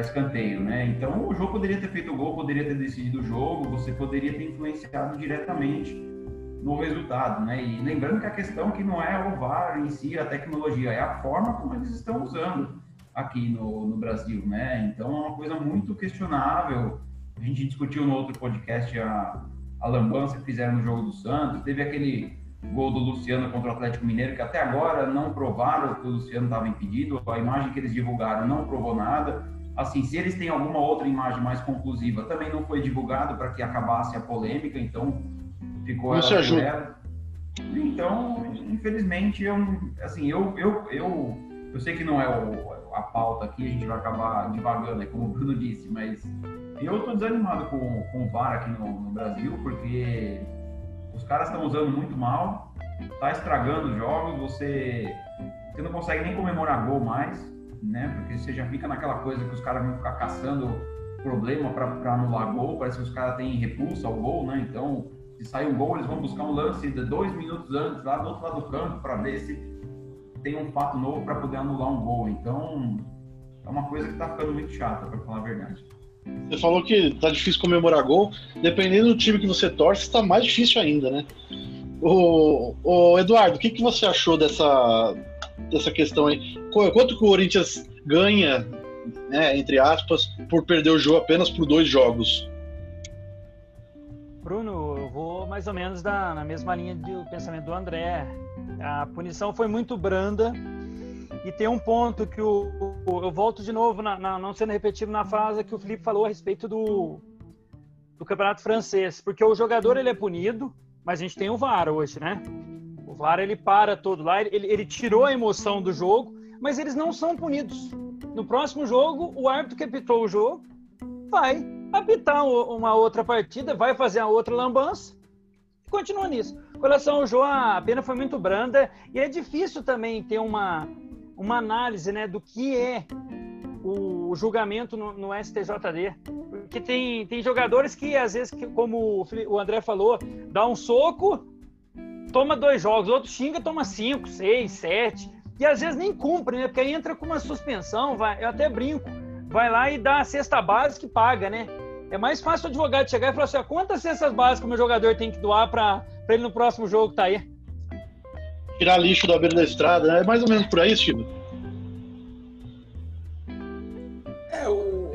escanteio, né? Então o jogo poderia ter feito o gol, poderia ter decidido o jogo, você poderia ter influenciado diretamente no resultado, né? E lembrando que a questão que não é o VAR em si, a tecnologia, é a forma como eles estão usando aqui no Brasil, né? Então é uma coisa muito questionável. A gente discutiu no outro podcast a lambança que fizeram no jogo do Santos. Teve aquele gol do Luciano contra o Atlético Mineiro, que até agora não provaram que o Luciano estava impedido. A imagem que eles divulgaram não provou nada. Assim, se eles têm alguma outra imagem mais conclusiva, também não foi divulgado para que acabasse a polêmica. Então, ficou ela por ela. Então, infelizmente, eu sei que não é a pauta aqui. A gente vai acabar divagando, como o Bruno disse, mas... Eu tô desanimado com o VAR aqui no Brasil, porque os caras estão usando muito mal, tá estragando os jogos, você não consegue nem comemorar gol mais, né? Porque você já fica naquela coisa que os caras vão ficar caçando problema para anular gol, parece que os caras têm repulsa ao gol, né? Então, se sair um gol, eles vão buscar um lance de 2 minutos antes, lá do outro lado do campo, para ver se tem um fato novo para poder anular um gol. Então, é uma coisa que tá ficando muito chata, para falar a verdade. Você falou que tá difícil comemorar gol, dependendo do time que você torce, tá mais difícil ainda, né? O Eduardo, o que você achou dessa questão aí? Quanto que o Corinthians ganha, né, entre aspas, por perder o jogo apenas por 2 jogos? Bruno, eu vou mais ou menos na mesma linha do pensamento do André. A punição foi muito branda. E tem um ponto que eu volto de novo, não sendo repetido, na frase que o Felipe falou a respeito do campeonato francês. Porque o jogador, ele é punido, mas a gente tem o VAR hoje, né? O VAR, ele para todo lá, ele tirou a emoção do jogo, mas eles não são punidos. No próximo jogo, o árbitro que apitou o jogo vai apitar uma outra partida, vai fazer a outra lambança e continua nisso. Com relação ao jogo, a pena foi muito branda e é difícil também ter uma análise, né, do que é o julgamento no STJD, porque tem jogadores que, às vezes, como o André falou, dá um soco, toma 2 jogos, outro xinga, toma 5, 6, 7, e às vezes nem cumpre, né, porque aí entra com uma suspensão, eu até brinco, vai lá e dá a cesta básica e paga, né? É mais fácil o advogado chegar e falar assim, quantas cestas básicas o meu jogador tem que doar para ele no próximo jogo que tá aí? Tirar lixo da beira da estrada, né? É mais ou menos por aí, Estiva.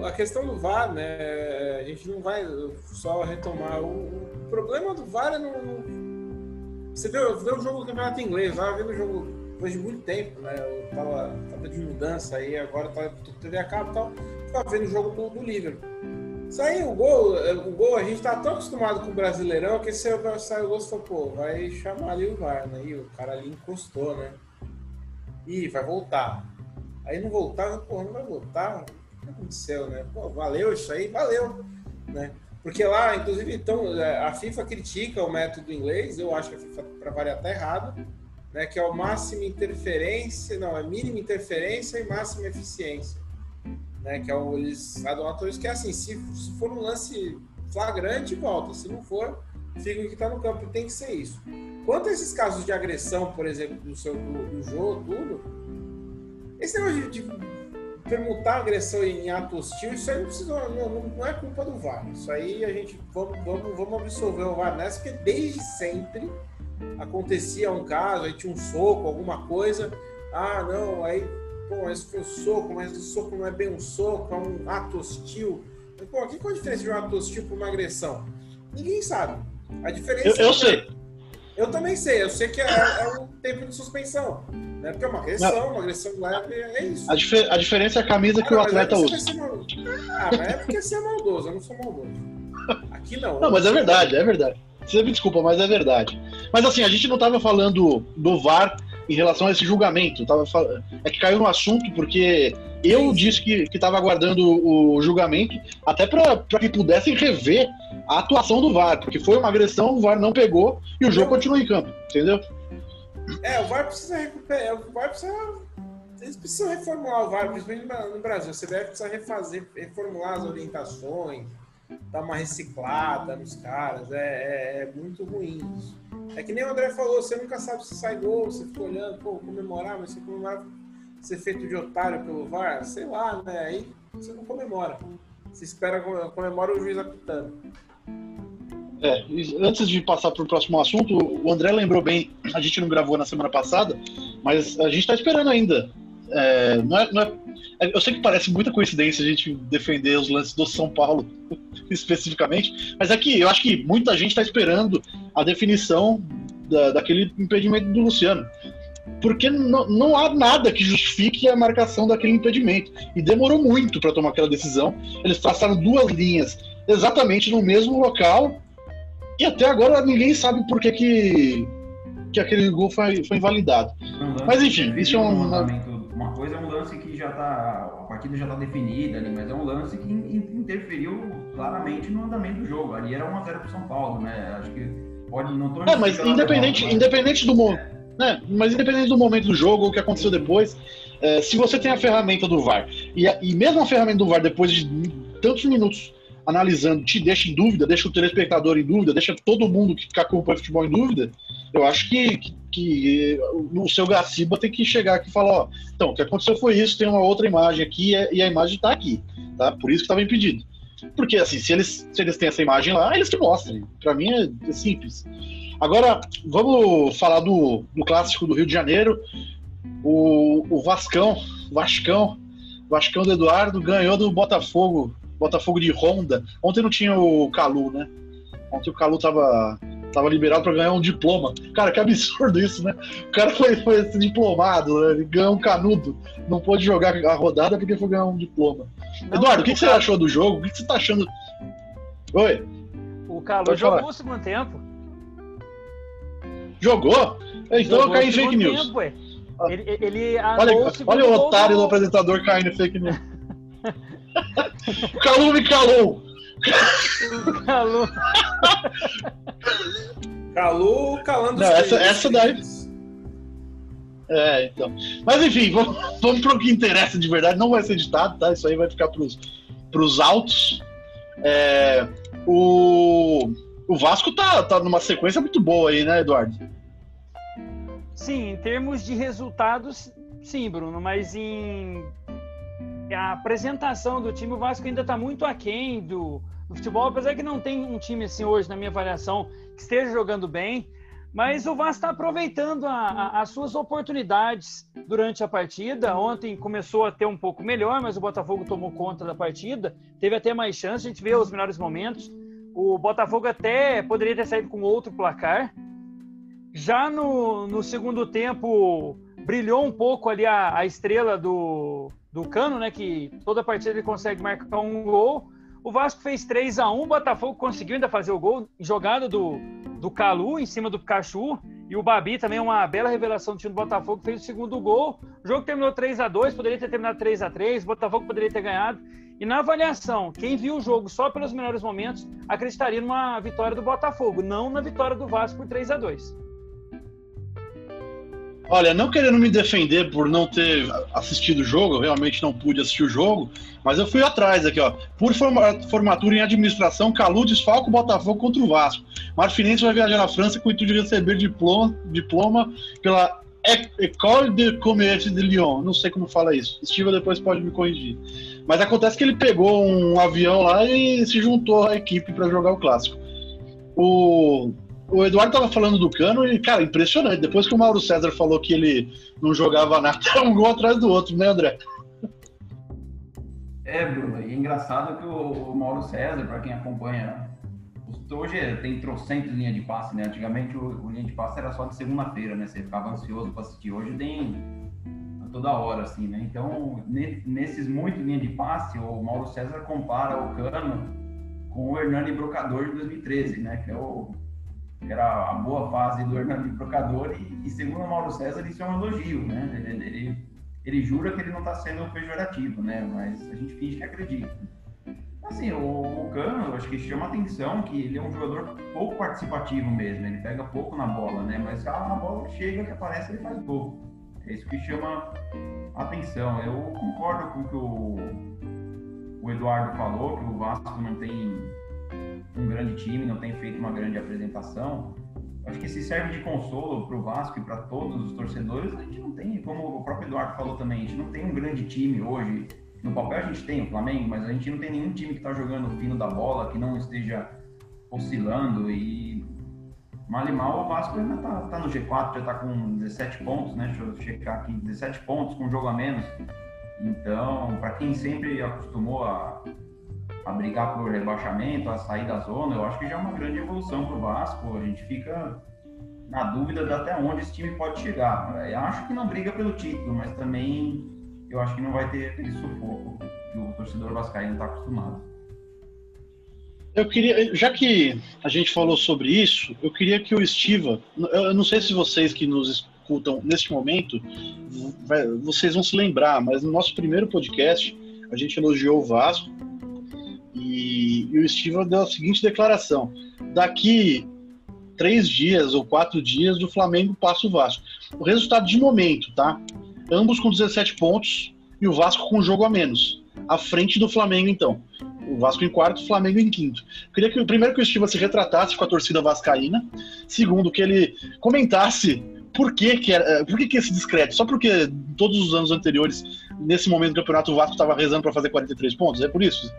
A questão do VAR, né? A gente não vai só retomar. O problema do VAR é não... Você vê o jogo do campeonato inglês, vai vendo o jogo depois de muito tempo, né? Tava de mudança aí, agora tá TV a cabo e tal. Tava vendo o jogo do Liverpool. Saiu o gol, a gente tá tão acostumado com o Brasileirão que se saiu o gol, você falou, pô, vai chamar ali o VAR, né? E o cara ali encostou, né? Ih, vai voltar. Aí não voltava, pô, não vai voltar? O que aconteceu, né? Pô, valeu isso aí? Valeu, né? Porque lá, inclusive, então, a FIFA critica o método inglês, eu acho que a FIFA, pra variar, tá errado, né? Que é mínima interferência e máxima eficiência. Né, que é eles adotam isso, que é assim, se for um lance flagrante, volta, se não for, fica o que está no campo, tem que ser isso. Quanto a esses casos de agressão, por exemplo, do jogo, tudo, esse negócio de permutar agressão em ato hostil, isso aí não é culpa do VAR, isso aí a gente, vamos absolver o VAR nessa, porque desde sempre acontecia um caso, aí tinha um soco, alguma coisa, pô, esse foi um soco, mas o soco não é bem um soco, é um ato hostil. Pô, que qual a diferença de um ato hostil para uma agressão? Ninguém sabe. A diferença... Eu sei. Eu também sei. Eu sei que é um tempo de suspensão. Né? Porque é uma agressão leve, é isso. A diferença é a camisa que o atleta usa. Mas é porque você é maldoso. Eu não sou maldoso. Aqui não. Não, mas é verdade. Você me desculpa, mas é verdade. Mas assim, a gente não estava falando do VAR... em relação a esse julgamento, é que caiu no assunto porque eu disse que estava aguardando o julgamento até para que pudessem rever a atuação do VAR, porque foi uma agressão, o VAR não pegou e o jogo continua em campo, entendeu? O VAR precisa recuperar, eles precisam reformular o VAR, principalmente no Brasil, você deve precisar reformular as orientações, dar uma reciclada nos caras, é muito ruim isso. É que nem o André falou, você nunca sabe se sai gol, você fica olhando, pô, comemorar, mas se comemorar ser feito de otário pelo VAR, sei lá, né, aí você não comemora, você espera, comemora o juiz apitando. Antes de passar para o próximo assunto, o André lembrou bem, a gente não gravou na semana passada, mas a gente está esperando ainda. Eu sei que parece muita coincidência a gente defender os lances do São Paulo especificamente, mas é que eu acho que muita gente está esperando a definição daquele impedimento do Luciano, porque não há nada que justifique a marcação daquele impedimento, e demorou muito para tomar aquela decisão. Eles traçaram 2 linhas exatamente no mesmo local e até agora ninguém sabe por que aquele gol foi invalidado. Mas enfim, isso é uma coisa, é um lance que já tá, a partida já tá definida ali, mas é um lance que interferiu claramente no andamento do jogo. Ali era 1-0 pro São Paulo, né? Acho que pode não tô mas independente, bola, mas... independente do momento, né? Mas independente do momento do jogo, o que aconteceu depois, se você tem a ferramenta do VAR e mesmo a ferramenta do VAR depois de tantos minutos analisando, te deixa em dúvida, deixa o telespectador em dúvida, deixa todo mundo que acompanha futebol em dúvida, eu acho que o seu Gaciba tem que chegar aqui e falar, ó, então, o que aconteceu foi isso, tem uma outra imagem aqui e a imagem tá aqui, tá? Por isso que estava impedido. Porque, assim, se eles têm essa imagem lá, eles que mostrem. Pra mim é simples. Agora, vamos falar do clássico do Rio de Janeiro. O Vascão do Eduardo ganhou do Botafogo de Honda. Ontem não tinha o Calu, né? Ontem o Calu tava liberado pra ganhar um diploma. Cara, que absurdo isso, né? O cara foi diplomado, né? Ele ganhou um canudo. Não pôde jogar a rodada porque foi ganhar um diploma. Não, Eduardo, o que você achou do jogo? O que você tá achando? Oi? O Calu jogou o segundo tempo. Jogou? Então jogou, eu caí em fake news. Tempo, ele olha o otário do apresentador caindo em fake news. Calu me calou! Calu calando. Não, essa daí. É, então. Mas enfim, vamos pro que interessa de verdade. Não vai ser editado, tá? Isso aí vai ficar pros altos. O Vasco tá numa sequência muito boa aí, né, Eduardo? Sim, em termos de resultados, sim, Bruno, mas a apresentação do time, o Vasco ainda está muito aquém do futebol, apesar que não tem um time assim hoje, na minha avaliação, que esteja jogando bem, mas o Vasco está aproveitando as suas oportunidades durante a partida. Ontem começou a ter um pouco melhor, mas o Botafogo tomou conta da partida, teve até mais chance, a gente vê os melhores momentos. O Botafogo até poderia ter saído com outro placar. Já no segundo tempo, brilhou um pouco ali a estrela do Cano, né, que toda partida ele consegue marcar um gol. O Vasco fez 3-1, o Botafogo conseguiu ainda fazer o gol, jogada do Calu em cima do Pikachu, e o Babi também, uma bela revelação do time do Botafogo, fez o segundo gol. O jogo terminou 3-2, poderia ter terminado 3-3, o Botafogo poderia ter ganhado. E na avaliação, quem viu o jogo só pelos melhores momentos, acreditaria numa vitória do Botafogo, não na vitória do Vasco por 3-2. Olha, não querendo me defender por não ter assistido o jogo, eu realmente não pude assistir o jogo, mas eu fui atrás aqui, ó. Por formatura em administração, Calu desfalca o Botafogo contra o Vasco. Marfinense vai viajar na França com o intuito de receber diploma pela École de Commerce de Lyon. Não sei como fala isso. Estiva depois pode me corrigir. Mas acontece que ele pegou um avião lá e se juntou à equipe para jogar o clássico. O Eduardo tava falando do Cano e, cara, impressionante. Depois que o Mauro César falou que ele não jogava nada, era um gol atrás do outro, né, André? É, Bruno, e engraçado que o Mauro César, para quem acompanha, hoje tem trocentos linhas de passe, né? Antigamente o linha de passe era só de segunda-feira, né? Você ficava ansioso para assistir. Hoje tem toda hora, assim, né? Então, nesses muitos linhas de passe, o Mauro César compara o Cano com o Hernani Brocador de 2013, né? Que é era a boa fase do Hernani Brocador e segundo o Mauro César, isso é um elogio, né? Ele jura que ele não está sendo pejorativo, né? Mas a gente finge que acredita. Assim, o Cano, eu acho que chama a atenção que ele é um jogador pouco participativo mesmo, ele pega pouco na bola, né? Mas a bola chega, que aparece, ele faz gol. É isso que chama a atenção. Eu concordo com o que o Eduardo falou, que o Vasco não tem um grande time, não tem feito uma grande apresentação. Acho que se serve de consolo para o Vasco e para todos os torcedores, a gente não tem, como o próprio Eduardo falou também, a gente não tem um grande time hoje. No papel a gente tem o Flamengo, mas a gente não tem nenhum time que está jogando o fino da bola, que não esteja oscilando. E mal e mal, o Vasco ainda está no G4, já está com 17 pontos, né? Deixa eu checar aqui, 17 pontos com um jogo a menos. Então, para quem sempre acostumou a brigar por rebaixamento, a sair da zona, eu acho que já é uma grande evolução para o Vasco. A gente fica na dúvida de até onde esse time pode chegar. Eu acho que não briga pelo título, mas também eu acho que não vai ter aquele sufoco que o torcedor vascaíno está acostumado. Eu queria, já que a gente falou sobre isso, eu queria que o Estiva, eu não sei se vocês que nos escutam neste momento, vocês vão se lembrar, mas no nosso primeiro podcast, a gente elogiou o Vasco, e o Estiva deu a seguinte declaração: daqui 3 dias ou 4 dias o Flamengo passa o Vasco. O resultado de momento, tá? Ambos com 17 pontos e o Vasco com um jogo a menos. À frente do Flamengo, então. O Vasco em quarto, o Flamengo em quinto. Queria que, primeiro, que o Estiva se retratasse com a torcida vascaína. Segundo, que ele comentasse por que esse discreto. Só porque todos os anos anteriores, nesse momento do campeonato, o Vasco estava rezando para fazer 43 pontos? É por isso?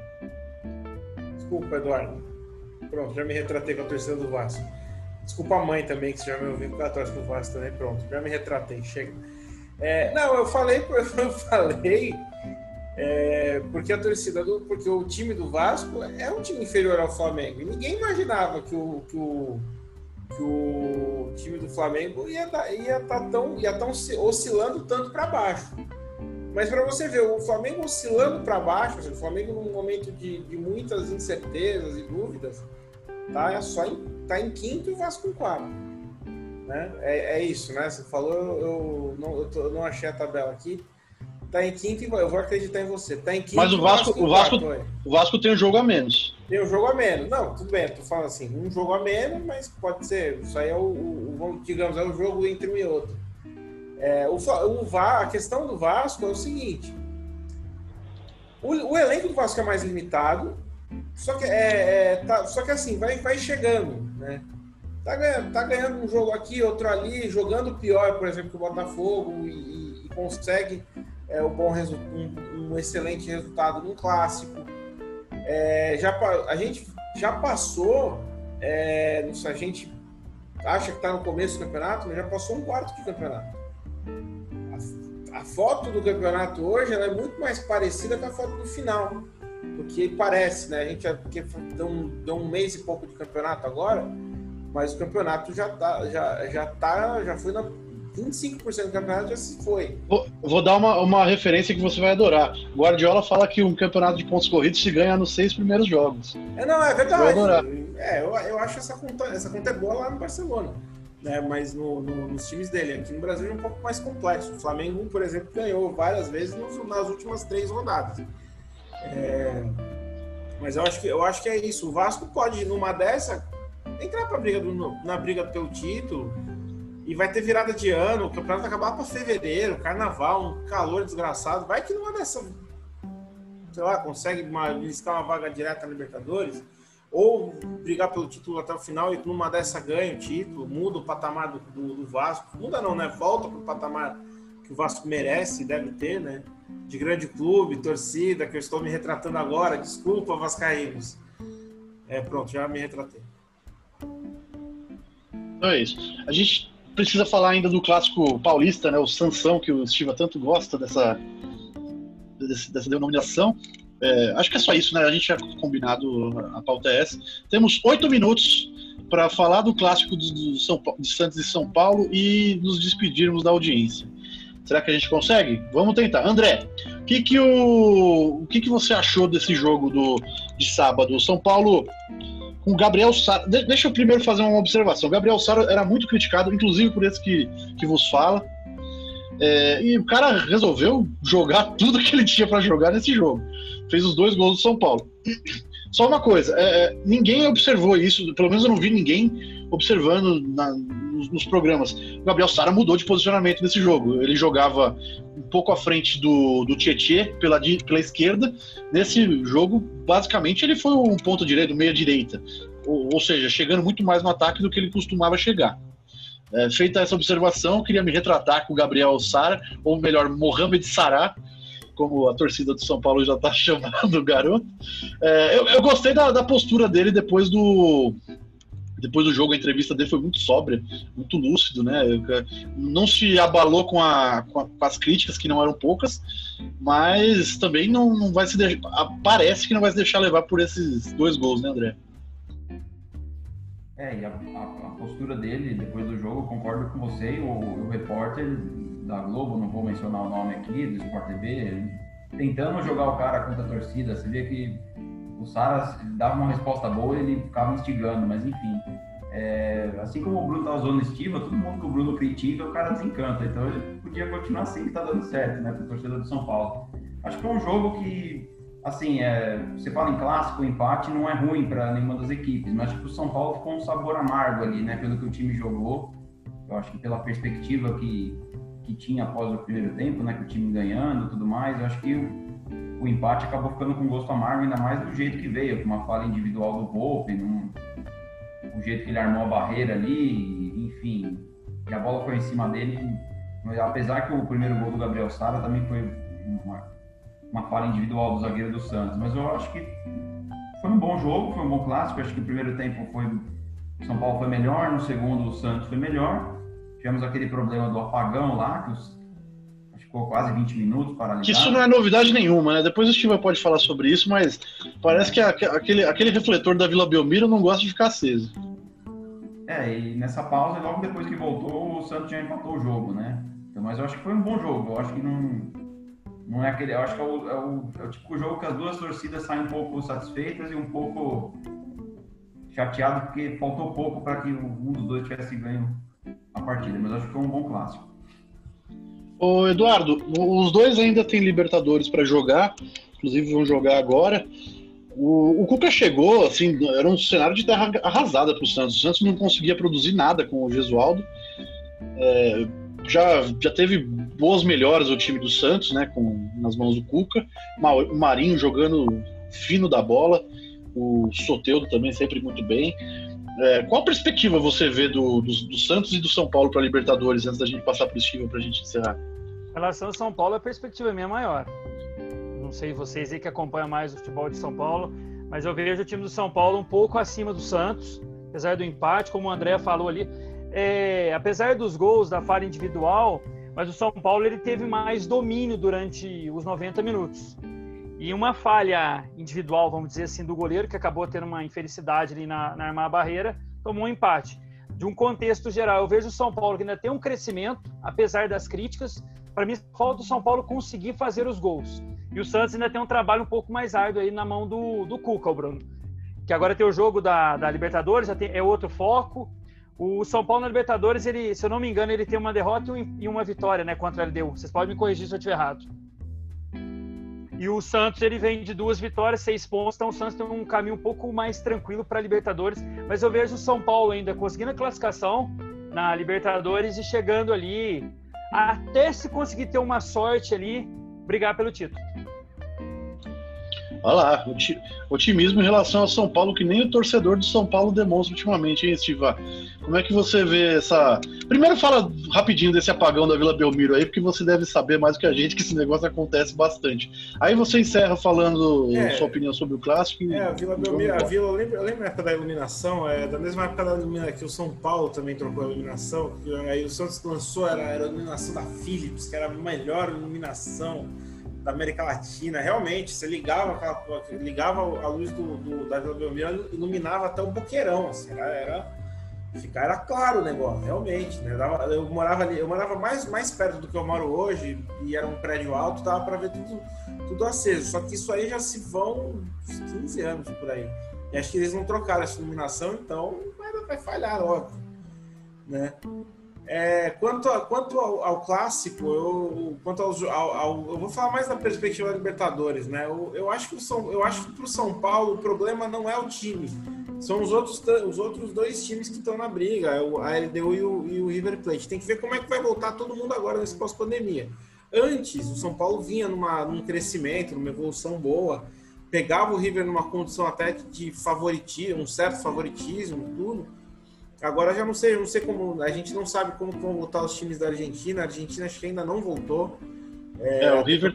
Desculpa, Eduardo. Pronto, já me retratei com a torcida do Vasco. Desculpa a mãe também, que você já me ouviu com a torcida do Vasco também. Pronto, já me retratei, chega. Não, eu falei... Porque o time do Vasco é um time inferior ao Flamengo e ninguém imaginava que o time do Flamengo ia tá tão oscilando tanto para baixo. Mas para você ver, o Flamengo oscilando para baixo, o Flamengo num momento de muitas incertezas e dúvidas, tá em quinto e o Vasco em quarto, né? É isso, né? Você falou, eu não achei a tabela aqui. Tá em quinto, eu vou acreditar em você. Tá em quinto. Mas o Vasco tem um jogo a menos. Tem um jogo a menos. Não, tudo bem, eu tô falando assim, um jogo a menos, mas pode ser. Isso aí é o jogo entre um e outro. A questão do Vasco é o seguinte: o elenco do Vasco é mais limitado, só que assim, vai chegando, né? Tá ganhando um jogo aqui, outro ali, jogando pior, por exemplo, que o Botafogo e consegue. Um excelente resultado num clássico. A gente acha que está no começo do campeonato, mas já passou um quarto de campeonato. A foto do campeonato hoje ela é muito mais parecida com a foto do final, porque parece, né? A gente deu um mês e pouco de campeonato agora, mas o campeonato já foi na 25% do campeonato, já se foi. Vou dar uma referência que você vai adorar. Guardiola fala que um campeonato de pontos corridos se ganha nos 6 primeiros jogos. É verdade. Vai adorar. Eu acho essa conta é boa lá no Barcelona, né? Mas nos times dele. Aqui no Brasil é um pouco mais complexo. O Flamengo, por exemplo, ganhou várias vezes nas últimas 3 rodadas. Mas eu acho que é isso. O Vasco pode, numa dessa, entrar pra na briga pelo título. E vai ter virada de ano, o campeonato vai acabar para fevereiro, carnaval, um calor desgraçado. Vai que numa dessa, sei lá, consegue beliscar uma vaga direta na Libertadores, ou brigar pelo título até o final e numa dessa ganha o título, muda o patamar do Vasco. Muda não, né? Volta pro patamar que o Vasco merece e deve ter, né? De grande clube, torcida, que eu estou me retratando agora. Desculpa, vascaínos. Pronto, já me retratei. Então é isso. A gente precisa falar ainda do clássico paulista, né? O Sansão, que o Estiva tanto gosta dessa denominação. Acho que é só isso, né? A gente já combinado a pauta é essa. Temos 8 minutos para falar do clássico de Santos e São Paulo e nos despedirmos da audiência. Será que a gente consegue? Vamos tentar. André, o que você achou desse jogo de sábado? São Paulo com o Gabriel Saro. Deixa eu primeiro fazer uma observação. O Gabriel Saro era muito criticado, inclusive por esse que vos fala. E o cara resolveu jogar tudo que ele tinha para jogar nesse jogo. Fez os 2 gols do São Paulo. Só uma coisa, ninguém observou isso, pelo menos eu não vi ninguém observando nos programas. O Gabriel Saro mudou de posicionamento nesse jogo. Ele jogava um pouco à frente do Tietê, pela esquerda. Nesse jogo, basicamente, ele foi um ponto direito, meia direita. Ou seja, chegando muito mais no ataque do que ele costumava chegar. Feita essa observação, eu queria me retratar com o Gabriel Sara, ou melhor, Mohamed Sará, como a torcida do São Paulo já está chamando o garoto. Eu gostei da postura dele depois do jogo. A entrevista dele foi muito sóbria, muito lúcido, né? Não se abalou com as críticas, que não eram poucas, mas também não vai se deixar. Parece que não vai se deixar levar por esses 2 gols, né, André? E a postura dele depois do jogo, eu concordo com você. O repórter da Globo, não vou mencionar o nome aqui, do Sport TV, tentando jogar o cara contra a torcida. Você vê que o Sara dava uma resposta boa e ele ficava instigando, mas enfim. Assim como o Bruno tá usando Estiva, todo mundo que o Bruno critica, o cara desencanta. Então ele podia continuar assim, que tá dando certo, né, com a torcida do São Paulo. Acho que é um jogo que assim, você fala em clássico, empate não é ruim para nenhuma das equipes, mas tipo, o São Paulo ficou um sabor amargo ali, né, pelo que o time jogou. Eu acho que pela perspectiva que tinha após o primeiro tempo, né, que o time ganhando e tudo mais, eu acho que o empate acabou ficando com gosto amargo, ainda mais do jeito que veio, com uma falha individual do Volpe, o jeito que ele armou a barreira ali, enfim, e a bola foi em cima dele, apesar que o primeiro gol do Gabriel Sara também foi uma falha individual do zagueiro do Santos, mas eu acho que foi um bom jogo, foi um bom clássico. Eu acho que o primeiro tempo foi, o São Paulo foi melhor, no segundo o Santos foi melhor, tivemos aquele problema do apagão lá, que ficou quase 20 minutos paralisado. Isso não é novidade nenhuma, né? Depois o Estiva pode falar sobre isso, mas parece que aquele refletor da Vila Belmiro não gosta de ficar aceso. E nessa pausa, logo depois que voltou, o Santos já empatou o jogo, né? Então, mas eu acho que foi um bom jogo, eu acho que não é aquele... Eu acho que é o tipo de jogo que as duas torcidas saem um pouco satisfeitas e um pouco chateado, porque faltou pouco para que um dos dois tivesse ganho a partida, mas eu acho que foi um bom clássico. Ô Eduardo, os dois ainda têm Libertadores para jogar, inclusive vão jogar agora. O Cuca chegou, assim, era um cenário de terra arrasada para o Santos. O Santos não conseguia produzir nada com o Gesualdo. Já teve boas melhoras o time do Santos, né, nas mãos do Cuca. O Marinho jogando fino da bola, o Soteldo também sempre muito bem. Qual a perspectiva você vê do Santos e do São Paulo para a Libertadores, antes da gente passar para o Estiva, para a gente encerrar? Em relação ao São Paulo, a perspectiva minha é maior. Não sei vocês aí que acompanham mais o futebol de São Paulo, mas eu vejo o time do São Paulo um pouco acima do Santos, apesar do empate, como o André falou ali. Apesar dos gols, da falha individual, mas o São Paulo ele teve mais domínio durante os 90 minutos. E uma falha individual, vamos dizer assim, do goleiro, que acabou tendo uma infelicidade ali na armar a barreira, tomou um empate. De um contexto geral, eu vejo o São Paulo que ainda tem um crescimento, apesar das críticas. Para mim, falta o São Paulo conseguir fazer os gols. E o Santos ainda tem um trabalho um pouco mais árduo aí na mão do Cuca, o Bruno. Que agora tem o jogo da Libertadores, é outro foco. O São Paulo na Libertadores, ele, se eu não me engano, ele tem uma derrota e uma vitória, né, contra a LDU. Vocês podem me corrigir se eu estiver errado. E o Santos, ele vem de 2 vitórias, 6 pontos, então o Santos tem um caminho um pouco mais tranquilo para a Libertadores, mas eu vejo o São Paulo ainda conseguindo a classificação na Libertadores e chegando ali, até se conseguir ter uma sorte ali, brigar pelo título. Olha lá, otimismo em relação ao São Paulo, que nem o torcedor do São Paulo demonstra ultimamente, hein, Estiva? Como é que você vê essa... Primeiro fala rapidinho desse apagão da Vila Belmiro aí, porque você deve saber mais do que a gente, que esse negócio acontece bastante. Aí você encerra falando sua opinião sobre o clássico. A Vila Belmiro, eu lembro a época da iluminação, da mesma época da iluminação que o São Paulo também trocou a iluminação, que aí o Santos lançou, era a iluminação da Philips, que era a melhor iluminação da América Latina. Realmente, você ligava a luz da Vila Belmiro, iluminava até o Boqueirão, assim, era claro o negócio, realmente, né? Eu morava mais perto do que eu moro hoje, e era um prédio alto, dava para ver tudo aceso, só que isso aí já se vão uns 15 anos por aí, e acho que eles não trocaram essa iluminação, então vai falhar, óbvio, né? Quanto ao clássico, eu vou falar mais da perspectiva da Libertadores, né? Eu acho que para o São Paulo o problema não é o time, são os outros 2 times que estão na briga, a LDU e o River Plate. Tem que ver como é que vai voltar todo mundo agora nesse pós-pandemia. Antes, o São Paulo vinha num crescimento, numa evolução boa, pegava o River numa condição até de favoritismo, um certo favoritismo, tudo. Agora já não sei como, a gente não sabe como voltar os times da Argentina. A Argentina acho que ainda não voltou. O River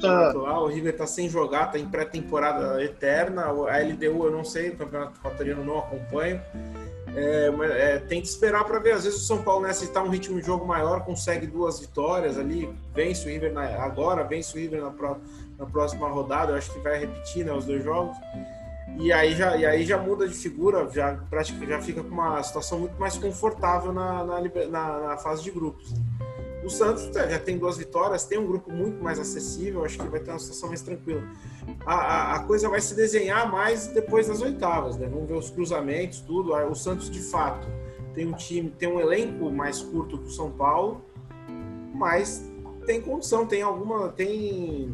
tá sem jogar, tá em pré-temporada eterna. A LDU eu não sei, o Campeonato Equatoriano não acompanho. Tem que esperar para ver. Às vezes o São Paulo, né, se tá um ritmo de jogo maior, consegue 2 vitórias ali, vence o River na próxima rodada. Eu acho que vai repetir, né, os 2 jogos. E aí já muda de figura, já fica com uma situação muito mais confortável na fase de grupos. O Santos já tem 2 vitórias, tem um grupo muito mais acessível, acho que vai ter uma situação mais tranquila. A coisa vai se desenhar mais depois das oitavas, né? Vamos ver os cruzamentos, tudo. O Santos, de fato, tem um elenco mais curto que o São Paulo, mas tem condição, tem alguma... Tem...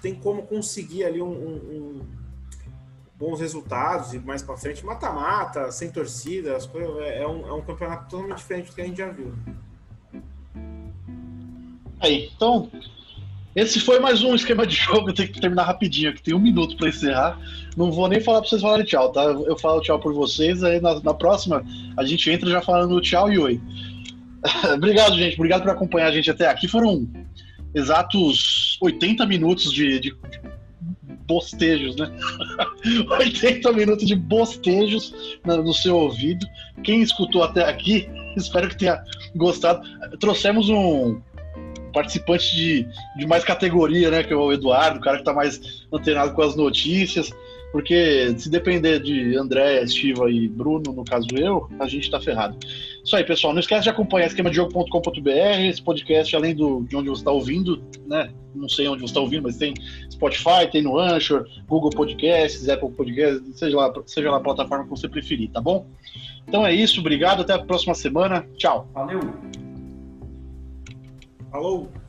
tem como conseguir ali bons resultados e mais para frente, mata-mata, sem torcida, as coisas, é um campeonato totalmente diferente do que a gente já viu. Aí, então, esse foi mais um esquema de jogo. Eu tenho que terminar rapidinho, que tem 1 minuto para encerrar. Não vou nem falar para vocês falarem tchau, tá? Eu falo tchau por vocês, aí na próxima a gente entra já falando tchau e oi. Obrigado, gente. Obrigado por acompanhar a gente até aqui. Foram exatos 80 minutos de bostejos, né? 80 minutos de bostejos no seu ouvido. Quem escutou até aqui, espero que tenha gostado. Trouxemos um participante de mais categoria, né? Que é o Eduardo, o cara que tá mais antenado com as notícias. Porque se depender de André, Estiva e Bruno, no caso eu, a gente tá ferrado. Isso aí, pessoal. Não esquece de acompanhar esquemadejogo.com.br, esse podcast, além de onde você está ouvindo, né? Não sei onde você está ouvindo, mas tem Spotify, tem no Anchor, Google Podcasts, Apple Podcasts, seja lá a plataforma que você preferir, tá bom? Então é isso, obrigado, até a próxima semana. Tchau. Valeu. Falou.